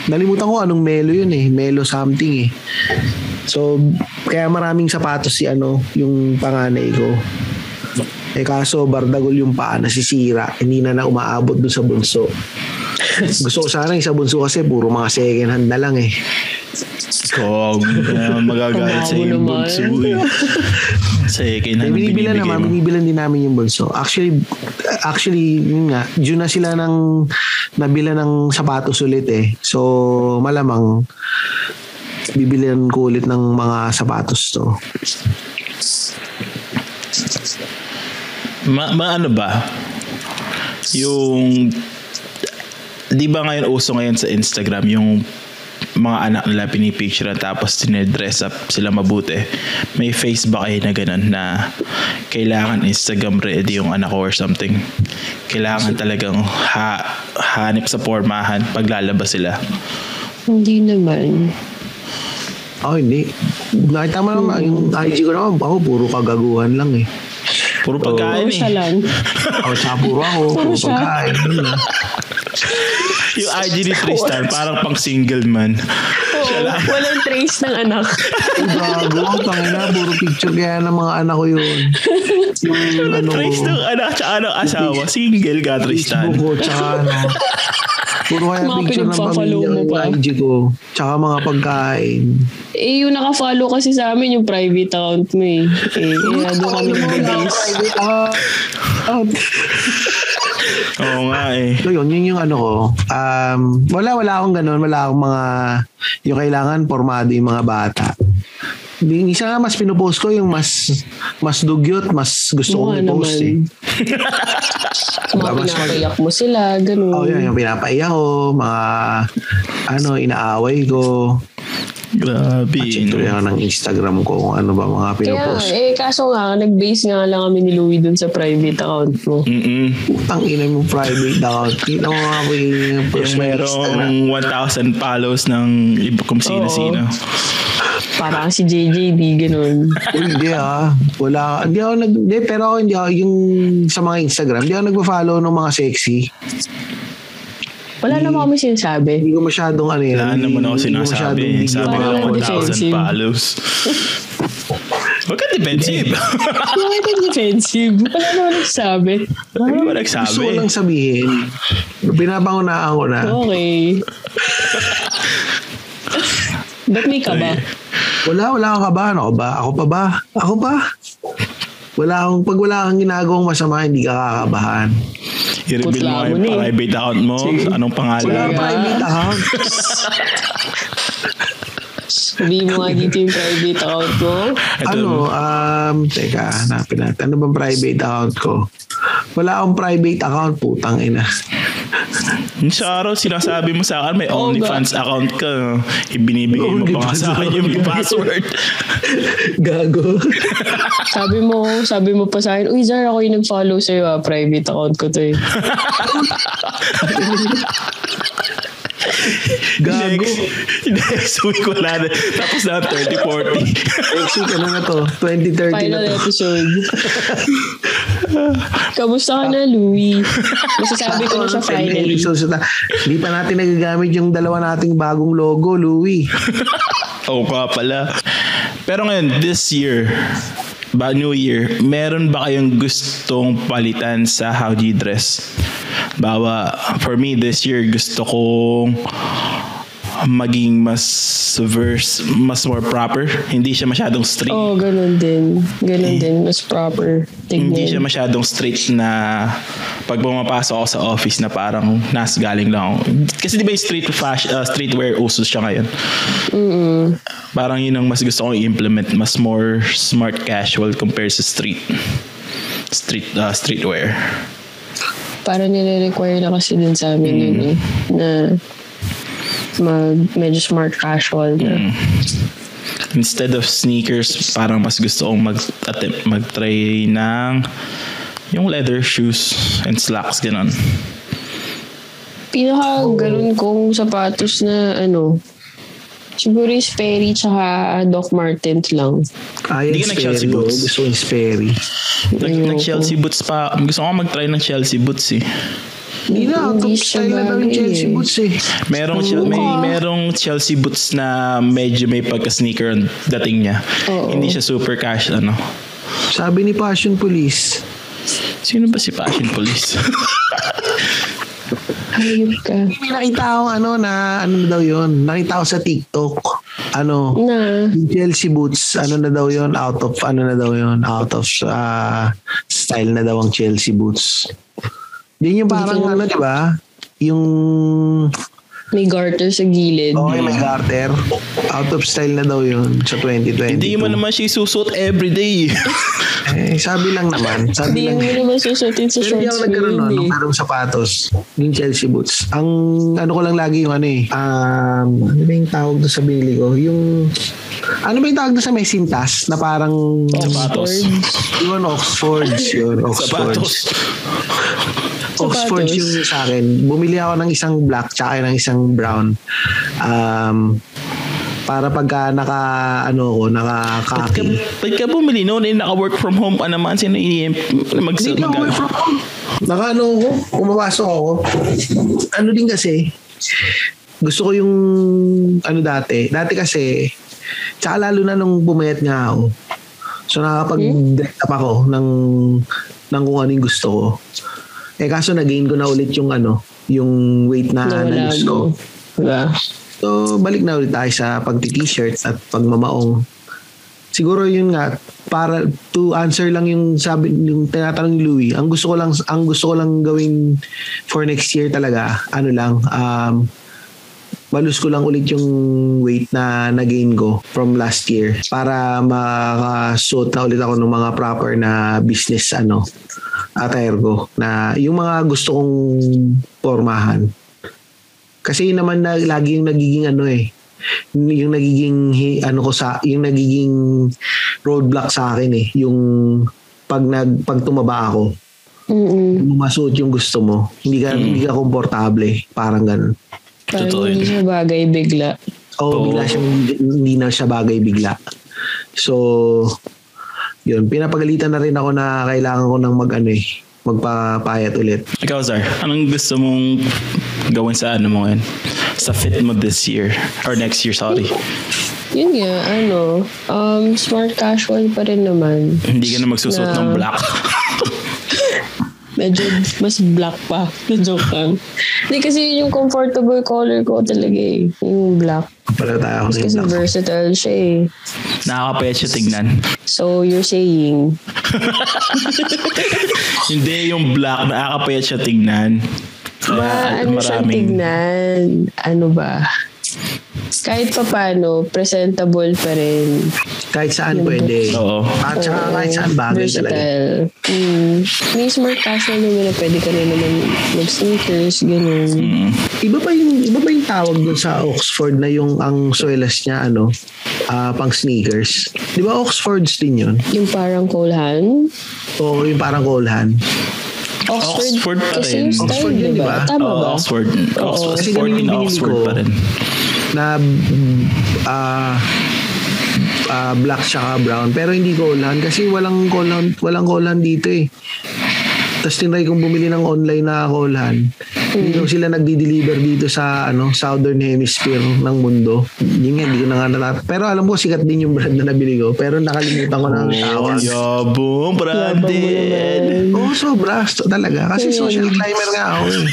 nalimutan ko anong Melo yun eh, Melo something eh. So kaya maraming sapatos si ano yung panganay ko eh, kaso bardagol yung paa, nasisira, hindi na na umaabot dun sa bunso. Gusto ko sana yung sa bunso kasi puro mga second hand na lang eh. So uh, magagalit sa yung bunso eh. Second hand, binibilan naman, binibilan din namin yung bunso. Actually, actually yun nga, June na sila ng nabila ng sapatos ulit eh. So, malamang bibilihan ko ulit ng mga sapatos to. Ma, ma ano ba? Yung, di ba ngayon uso ngayon sa Instagram yung mga anak nila pinipicture tapos tinedress up sila mabuti. May face ba kayo na ganun na kailangan Instagram ready yung anak ko or something? Kailangan talagang ha, hanip sa pormahan paglalabas sila? Hindi naman. Oh, hindi. Nakita mo naman, yung I G ko naman, ako puro kagaguhan lang eh. Puro pagkain oh, eh. Puro siya lang. Puro ako, puro pagkain. Yung I G ni Tristan, parang pang single man. Oo, walang trace ng anak. Bago, ang pangina, puro picture kaya ng mga anak ko yun. Yung ano, trace ng anak, tsaka ng asawa. Single ka, Tristan. Facebook ko, tsaka ano. Puro kaya mga picture ng pamilya ng I G ko. Tsaka mga pagkain. Eh, yung nakafollow kasi sa amin, yung private account mo eh. Eh, inado kami ng babies. Oh, oo nga eh. So yun, yun yung ano ko. Um, wala, wala akong ganun. Wala akong mga, yung kailangan formado yung mga bata. Yung isa nga, mas pinupost ko yung mas, mas dugyot, mas gusto kong i-post eh. Mga pinapaiyak mo sila, ganun. Oo, oh, yun, yung pinapaiyak ko, mga, ano, inaaway ko. Grabe. Pachito rin ako ng Instagram ko kung ano ba mga pinopost. Kaya, eh, kaso nga, nag-base nga lang kami ni Louie dun sa private account mo. Mm-mm. Putang ina mo private account. Kita mo nga po yung post mo Instagram. Merong one thousand follows ng kung sino-sino. Parang si J J, di ganun. Hindi ah. Wala. Hindi ako nag... Hindi, pero ako hindi ako yung sa mga Instagram. Hindi ako nagpa-follow ng mga sexy. Wala di, naman kami sinasabi. Hindi ko masyadong ano yan. Wala naman ako sinasabi. Sabi ko lang one thousand follows. Huwag ka defensive. Huwag ka defensive. Wala naman nagsabi. Wala naman nagsabi. Gusto ko lang sabihin. Pinapangunaan ko na. Okay. Ba't may ka ba? Wala, wala akong kabahan. Ako ba? Ako pa ba? Ako pa? Wala akong, pag wala akong ginagawang masama, hindi ka kakabahan. I-reveal mo yung eh. private account mo. Sige. Anong pangalan? Wala yeah. private account. Sabihin mo nga dito yung private account ko. Ano? Um, teka, hanapin natin. Ano bang private account ko? Wala akong private account, putang ina. Sa araw, sinasabi mo sa akin, may oh, OnlyFans God. account ka. Ibinibigay oh, mo pa sa akin yung password. Gago. Sabi mo, sabi mo pa sa akin, uy, Zara, ako yung nag-follow sa'yo ha. Private account ko to eh. Gago. Next week wala na. Tapos na thirty forty. Next week ano na to? twenty thirty final na to. Episode. Kamusta ka na, Louie? Masasabi ko na sa final. Hindi pa natin nagagamit yung dalawa nating bagong logo, Louie. Oo ka pala. Pero ngayon, this year, ba New Year, meron ba kayong gustong palitan sa how do you dress? Bawa, for me this year, gusto kong maging mas verse, mas more proper. Hindi siya masyadong straight. Oh, ganun din. Ganun eh, din. Mas proper. Tignan. Hindi siya masyadong straight na pag pumapasok ako sa office na parang nas galing lang. Kasi di ba yung street fashion, uh, streetwear usos siya ngayon? Mm-mm. Parang yun ang mas gusto kong i-implement. Mas more smart casual compared sa street. Street uh, streetwear. Parang nire-require na kasi din sa amin mm. yun eh. Na mag medyo smart casual na. Mm. Instead of sneakers, parang mas gusto kong mag mag-try ng yung leather shoes and slacks, ganun. Pinaka ganun kong sapatos na ano, siguro yung Sperry tsaka Doc Martens lang. Ah, yung Sperry. Gusto yung Sperry. Nag-Chelsea boots pa. Gusto ko mag-try ng Chelsea boots eh. Hindi na, top-style na ng Chelsea eh. boots eh. Merong, oh, may, merong Chelsea boots na medyo may pagka-sneaker ang dating niya. Oh, hindi siya super cash, ano. Sabi ni Passion Police. Sino ba si Passion Police? Ayun ka. May nakita akong ano na, ano daw yun? Nakita ko sa TikTok. Ano? Na. Chelsea boots. Ano na daw yun? Out of, ano na daw yun? Out of uh, style na daw ang Chelsea boots. Yun yung parang ano, di ba? Yung... may garter sa gilid. Oo, okay, may garter. Out of style na daw yun sa twenty twenty. Hindi mo naman siya susuot everyday. Eh, sabi lang naman. Sabi hindi lang. Hindi mo naman susuotin sa shorts. Pero hindi ako nagkaroon nun, nung karong sapatos. Yung Chelsea boots. Ang ano ko lang lagi yung ano eh. Um, ano ba yung tawag doon sa bili ko? Yung... ano ba yung tawag doon sa may sintas? Na parang... sapatos. Yun, Oxfords. Yun, Oxfords. Oxfords yung sa akin. Bumili ako ng isang black tsaka ng isang brown. Um, para pagka naka, ano ko, naka-coffee. Ba't ka bumili noon? Eh, naka-work from home pa naman. Sino i- mag-sell? Hindi ka work from home. Naka-ano ko, kumapasok ako. Ano din kasi, gusto ko yung, ano dati. Dati kasi, tsaka lalo na nung bumayat nga ako. So nakapag-direct up ako ng, ng kung ano yung gusto ko. Eh kaso nagain ko na ulit yung ano, yung weight na analysis ko. Yeah. So balik na ulit tayo sa pagti-t-shirt at pagmamaong. Siguro yun nga, para to answer lang yung sabi yung tinatanong ni Louie. Ang gusto ko lang ang gusto ko lang gawin for next year talaga, ano lang, um balus ko lang ulit yung weight na nagain ko from last year para makasuot na ulit ako ng mga proper na business ano attire ko na yung mga gusto kong pormahan. Kasi yun naman na, lagi yung nagiging ano eh yung nagiging ano ko sa yung nagiging roadblock sa akin eh yung pag nag pag tumaba ako. Mm-mm. Masuot yung gusto mo. Hindi ka mm. hindi ka komportable, parang ganun. Parang hindi siya bagay bigla. Oo, oh, bigla siya, hindi na siya bagay bigla. So, yun. Pinapagalitan na rin ako na kailangan ko ng mag, ano eh, magpapayat ulit. Ikaw, Zar, anong gusto mong gawin sa ano mo ngayon? Sa fit mo this year? Or next year, sorry. Yun nga, ano, um, smart casual pa rin naman. Hindi ka na magsusot ng black. Medyo mas black pa. Joke lang. Hindi kasi yun yung comfortable color ko talaga eh. Yung black. Pala tayo kasi black. Versatile siya eh. Nakakapayat siya tignan. So you're saying? Hindi yung black. Nakakapayat siya tignan. Ba, ano maraming... siya tignan? Ano ba? Kahit pa paano, presentable pa rin. Kahit saan yung pwede. Oo. At saka kahit saan bagay talaga. Mm. May smart casual naman na pwede ka rin naman mag-sneakers, ganun. Mm. Iba pa yung, iba pa yung tawag doon sa Oxford na yung ang suelas niya, ano, uh, pang sneakers. Di ba Oxfords din yun? Yung parang Cole Haan? Oo, yung parang Cole Haan. Oxford, Oxford pa rin. Oxford yun, di ba? Tama ba? Oxford. Oxford. Kasi kami yung Oxford pa rin. Na, ah, Uh, black tsaka brown, pero hindi Cole Haan kasi walang Cole Haan, walang Cole Haan dito eh. Tapos tinry kong bumili ng online na Cole Haan, hindi mm. sila nagdi-deliver dito sa ano, southern hemisphere ng mundo. Hindi nga, hindi ko na nga nalat- pero alam ko sikat din yung brand na nabili ko, pero nakalimutan ko na ang tawag. Yabong brand din. Oo, sobra talaga kasi so, social climber nga ako eh.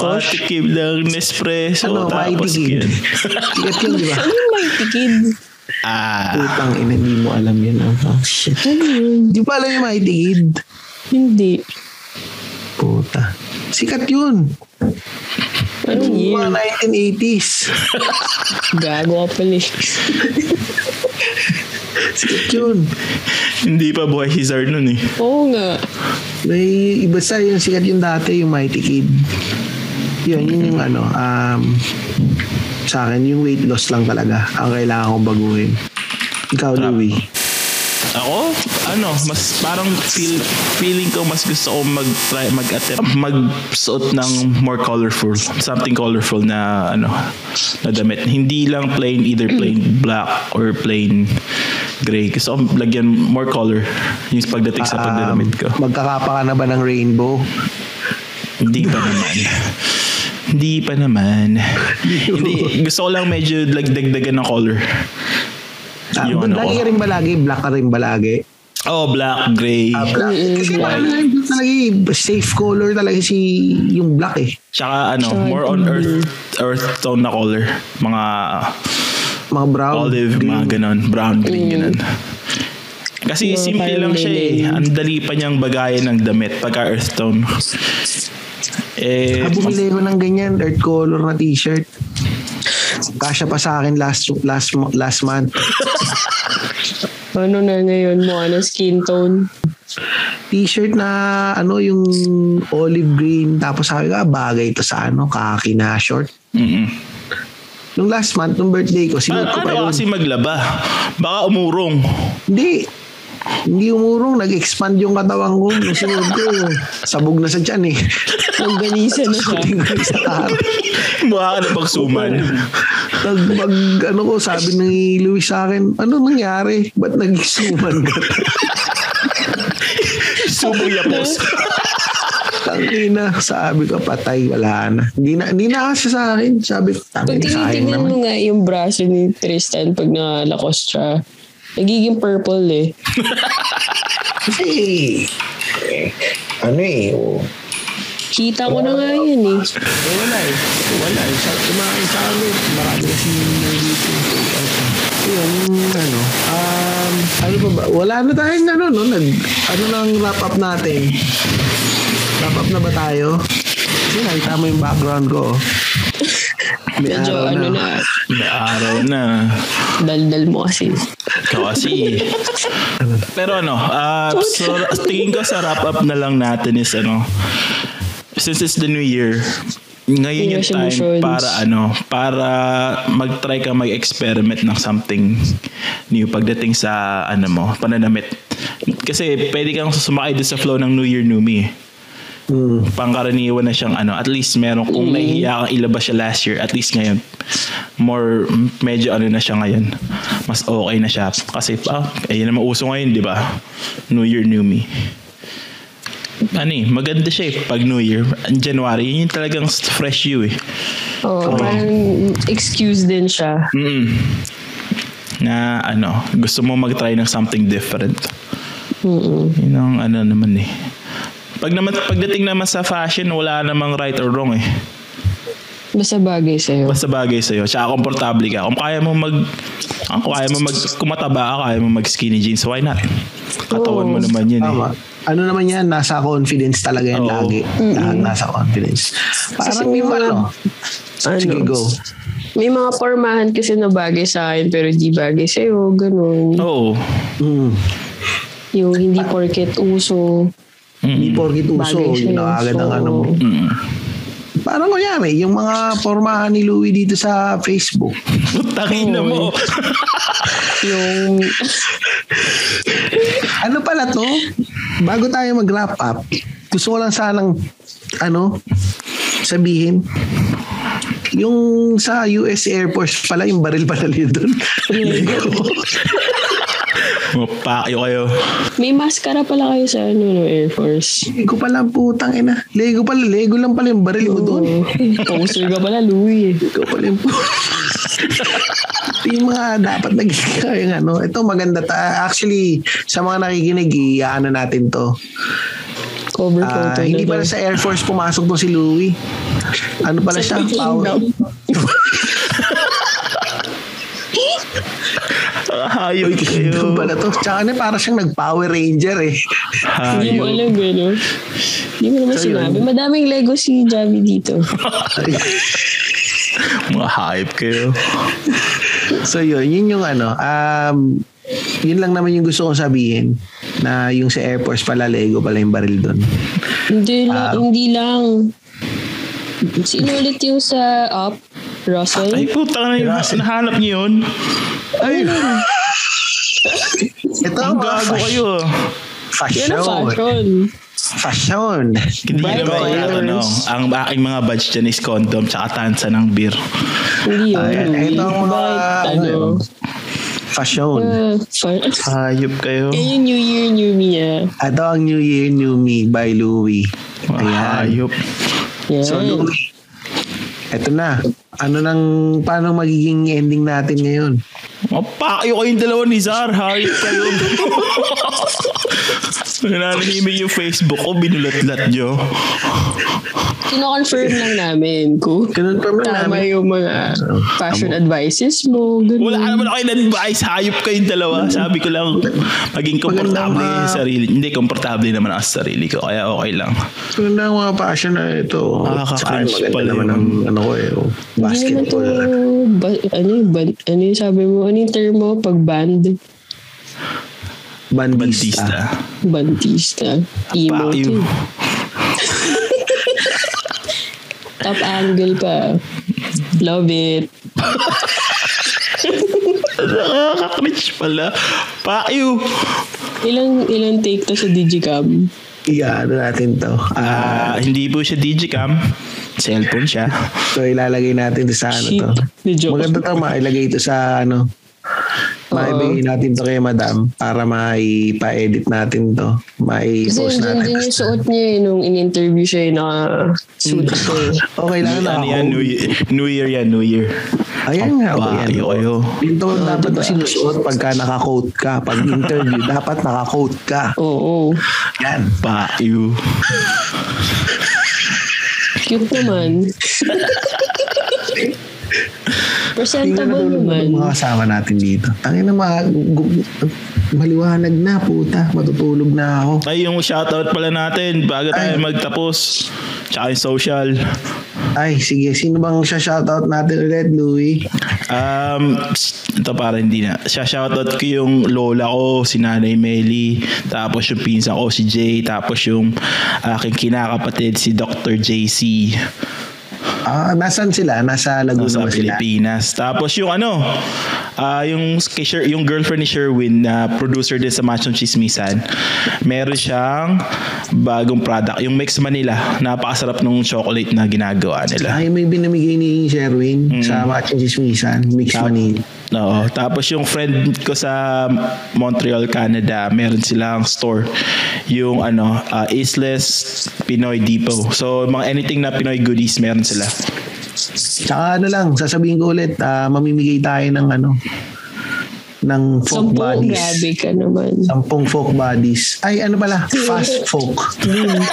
Nakatikim ng Nespresso. Ano, tapos yun sikat yun, diba? Ano yung Mighty Kid? Ah, utang ina, hindi mo alam yan. Oh shit. Di ba alam yung Mighty Kid? Hindi. Puta. Sikat yun. Ano yun? nineteen eighties. Gago pala. Sikat yun. Hindi pa buhay si Zard nun eh. Oo nga. May iba sa yung sikat yung dati, yung Mighty Kid. Yun, yun yung ano, um... sa akin, yung weight loss lang talaga ang kailangan kong baguhin. Ikaw, Louie? Ako? Ano? Mas parang feel, feeling ko mas gusto ko mag-try, mag-attempt, magsuot ng more colorful. Something colorful na ano, na damit. Hindi lang plain, either plain black or plain gray. Gusto ko lagyan more color yung pagdating sa um, pagdadamit ko. Magkakapa ka na ba ng rainbow? Hindi pa naman. Hindi pa naman. Hindi, gusto ko lang medyo like, dagdagan ng color. Ah, yun, lagi ka rin ba lagi? Black ka rin ba lagi? Oh, black, gray. Ah, black. Kasi black talaga eh. Safe color talaga si yung black eh. Tsaka ano, more on earth earth tone na color. Mga mga brown, olive, green. Mga ganun. Brown, green, mm. ganun. Kasi no, simple lang siya eh. Ang dali pa niyang bagayan ng damit pagka earth tone. Eh, ah, bumili ko ng ganyan earth color na t-shirt. Kasya pa sa akin last last last month. Ano na ngayon mo? Ano skin tone? T-shirt na ano, yung olive green. Tapos sabi ko, ah, bagay ito sa ano, khaki na short. Mm-hmm. Nung last month, nung birthday ko, sinuot ko pa yun. Ano kasi maglaba? Baka umurong. Hindi. Hindi umurong, nag-expand yung katawan ko. Sinuot ko, sabog na sa tiyan eh. Organisa na siya. Mukha ka na pagsuman. Pag, pag ano ko, sabi ni Louie sa akin, ano nangyari? Ba't nag-suman ka? Subuya po. Tangina, sabi ko, patay, wala na. Hindi na, hindi na kasi sa akin. Sabi ko, tangina sa akin naman. Pag tinitingnan mo nga yung braso ni Tristan pag naka-Lacoste siya, nagiging purple eh. Kasi, ano eh, oh. Kita ko na nga yun eh. Eh wala eh. Wala eh. Tumakan sa amin. Marami kasi nandito. Yun, ano. Um, ano ba ba? Wala na tayong ano, no? Nag, ano nang wrap up natin? Wrap up na ba tayo? Kasi nakita mo yung background ko. May medyo araw ano na. na. May araw na. Daldal mo kasi. Ikaw kasi. Pero ano, uh, so, tingin ko sa wrap up na lang natin is ano, since it's the new year, ngayon yung time para ano, para mag-try ka mag-experiment ng something new pagdating sa ano mo, pananamit. Kasi pwede kang sumakay din sa flow ng New Year New Me. Mm. Pangkaraniwan na siyang ano, at least meron kung mm. nahihiya kang ilabas siya last year, at least ngayon more medyo ano na siya ngayon. Mas okay na siya kasi pa, ah, ayun naman uso ngayon, di ba? New Year New Me. Ano eh, maganda siya eh pag New Year. January, yun yung talagang fresh you eh. Oo, oh, oh. Parang excuse din siya. Mm-mm. Na ano, gusto mo mag-try ng something different. Mm-mm. Yun ang ano naman eh. Pag naman, pagdating naman sa fashion, wala namang right or wrong eh. Basta bagay sa'yo. Basta bagay sa'yo. Tsaka komportable ka. Kung kaya mo mag... Ah, kung kaya mo mag... Kumataba ka, kaya mo mag skinny jeans, why not? Katawan oh, mo naman yun tama. Eh. Ano naman yan, nasa confidence talaga yan oh. lagi. Mm-hmm. Nasa confidence. Parang may ano. Sige, go. May mga pormahan kasi na bagay sa akin pero di bagay sa'yo. Ganun. Oo. Oh. Mm. Yung hindi porket uso. Mm-hmm. Hindi porket uso. Yung nakagad ang ano mo. Mm-hmm. Parang kunyari, yung mga pormahan ni Louie dito sa Facebook. Putakin na mo. Yung... ano pala to? Bago tayo mag-wrap up, gusto ko lang sanang ano sabihin, yung sa U S Air Force pala yung baril-baril yun doon. Mapakayo kayo. May maskara pala kayo sa ano, no, Air Force. Lego pala, putang ina. Lego pala, Lego lang pala yung baril mo doon. Poser ka pala, Louie. Lego pala yung yung mga dapat nagiging kayong ano. Ito maganda. Ta- actually, sa mga nakikinig, i-ano natin to. Cover photo. Uh, hindi pala sa Air Force pumasok po si Louie. Ano pala siya? Power. Hayop kayo. Pala to. Tsaka na para siyang nag-Power Ranger eh. Hindi mo alam eh, no? Hindi mo naman so, sinabi. Yun. Madaming Lego si Javi dito. Mga hype kayo. So yun, yun yung ano. Um, yun lang naman yung gusto kong sabihin. Na yung sa Air Force pala, Lego pala yung baril doon. Hindi lang. Um, hindi lang. Sino ulit yung sa up? Russell? Ay puta na yun. Nahanap niyo yun? Ay. Ito ang gago kayo. Fashion. Fashion. Fashion. Hindi naman yung ano. Ang aking mga badge dyan is condom tsaka tansa ng beer. Hindi yun. Ito ang mga ano. Fashion. Hayop kayo. Kaya yung New Year, New Me ah. Ito ang New Year, New Me by Louie. Hayop. Yeah. So Louie, eto na. Ano nang, paano magiging ending natin ngayon? Mapakayo kayong dalawa ni Zar. Hayop kayo. Nananimig yung Facebook ko, binulat-lat nyo. Kino-confirm lang namin ko. Kino-confirm lang namin. Tama yung mga fashion um, advices mo. Ganun. Wala naman ako yung advice. Hayop kayong dalawa. Sabi ko lang, maging komportable yung sarili. Hindi, komportable naman ako sa sarili ko. Kaya okay lang. Maganda ang mga fashion na ito. Makaka-crunch pala naman ang ano ko eh. Basketball. Ba- ano, ba- ano yung sabi mo? Ano yung term mo? Pag-band? Bandista. Bandista. Emo too. Top angle pa. Love it. Nakaka-cringe pala. Pakiw. Ilang, ilang take to sa Digicam? Yeah, ano natin to? Uh, uh, hindi po siya Digicam. Cellphone siya. So ilalagay natin sa ano to. Maganda to, mailagay ito sa ano. Maibigay natin to kay madam para maipa-edit natin to, maipost natin. Kasi yun yung suot niya eh, nung in-interview siya eh, naka-suit ko eh. Okay lang na ako. New Year yan, New Year. Ayan nga. Dito dapat na sinusuot pagka naka-coat ka. Pag interview, dapat naka-coat ka. Oo. Yan. Pa-ew. Cute naman. Presentable naman. Mga kasama natin dito. Tangina mga maliwanag na puta. Matutulog na ako. Ay, yung shoutout pala natin bago tayo ay magtapos. Tsaka yung social. Ay, sige. Sino bang siya shoutout natin ulit, Louie? Um, ito para hindi na. Siya shoutout ko yung lola ko, si Nanay Meli, tapos yung pinsan ko, si Jay, tapos yung aking kinakapatid, si Doctor J C. Ah, nasaan sila? Nasa Laguna sila. Sa Pilipinas. Tapos yung ano, uh, yung yung girlfriend ni Sherwin na producer din sa Machong Chismisan. Meron siyang bagong product, yung Mix Manila. Napakasarap nung chocolate na ginagawa nila. Ay, may binamigay ni Sherwin mm. sa Machong Chismisan, Mix Tap- Manila. Oo. Tapos yung friend ko sa Montreal, Canada, meron silang store. Yung ano, uh, Isles Pinoy Depot. So, mga anything na Pinoy goodies, meron sila. Tsaka ano lang, sasabihin ko ulit, uh, mamimigay tayo ng ano, ng folk Sampung bodies. Sampung ka naman. Sampung folk bodies. Ay, ano pala? Fast folk. Uloy.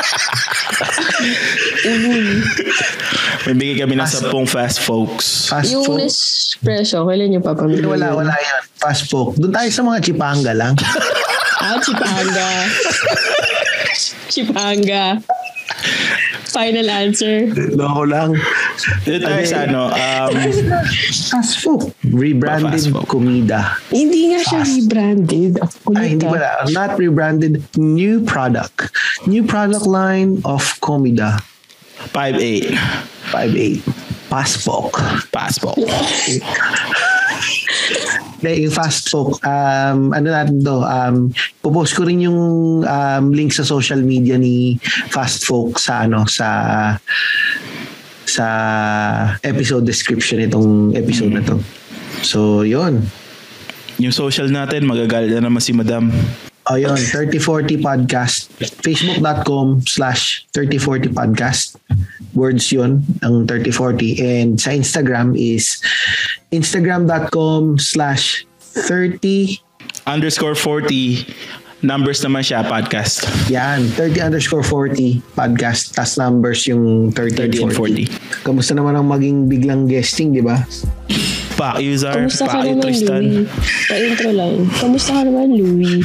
May bigay kami ng sampung fast folks. Fast yung folk. Nespresso, kailan yung papamigay? Wala, wala yan. Fast folk. Doon tayo sa mga chipanga lang. Ah, chipanga. Chipanga. Final answer. Loko lang. Dito tayo sa ano. Um, fast food. Rebranded comida. Hindi nga siya fast. Rebranded. Kumita. Ay, hindi pala. Not rebranded. New product. New product line of comida. five eight. five eight. Passport. Passport. Yung FastFolk, um, ano natin to, um, pupost ko rin yung um, link sa social media ni FastFolk sa ano, sa sa episode description itong episode na to. So, yun. Yung social natin, magagalit na naman si Madam. Oh, yun. thirty forty Podcast. Facebook.com slash 3040 Podcast. Words yun, ang thirty forty. And sa Instagram is Instagram.com slash 30 underscore 40 numbers naman siya, podcast. Yan. thirty underscore forty podcast. Tas numbers yung thirty, thirty and forty. forty. Kamusta naman ang maging biglang guesting, di ba? Pak user, kamusta Pak naman, Tristan. Pa-intro lang. Kamusta ka naman, Louie?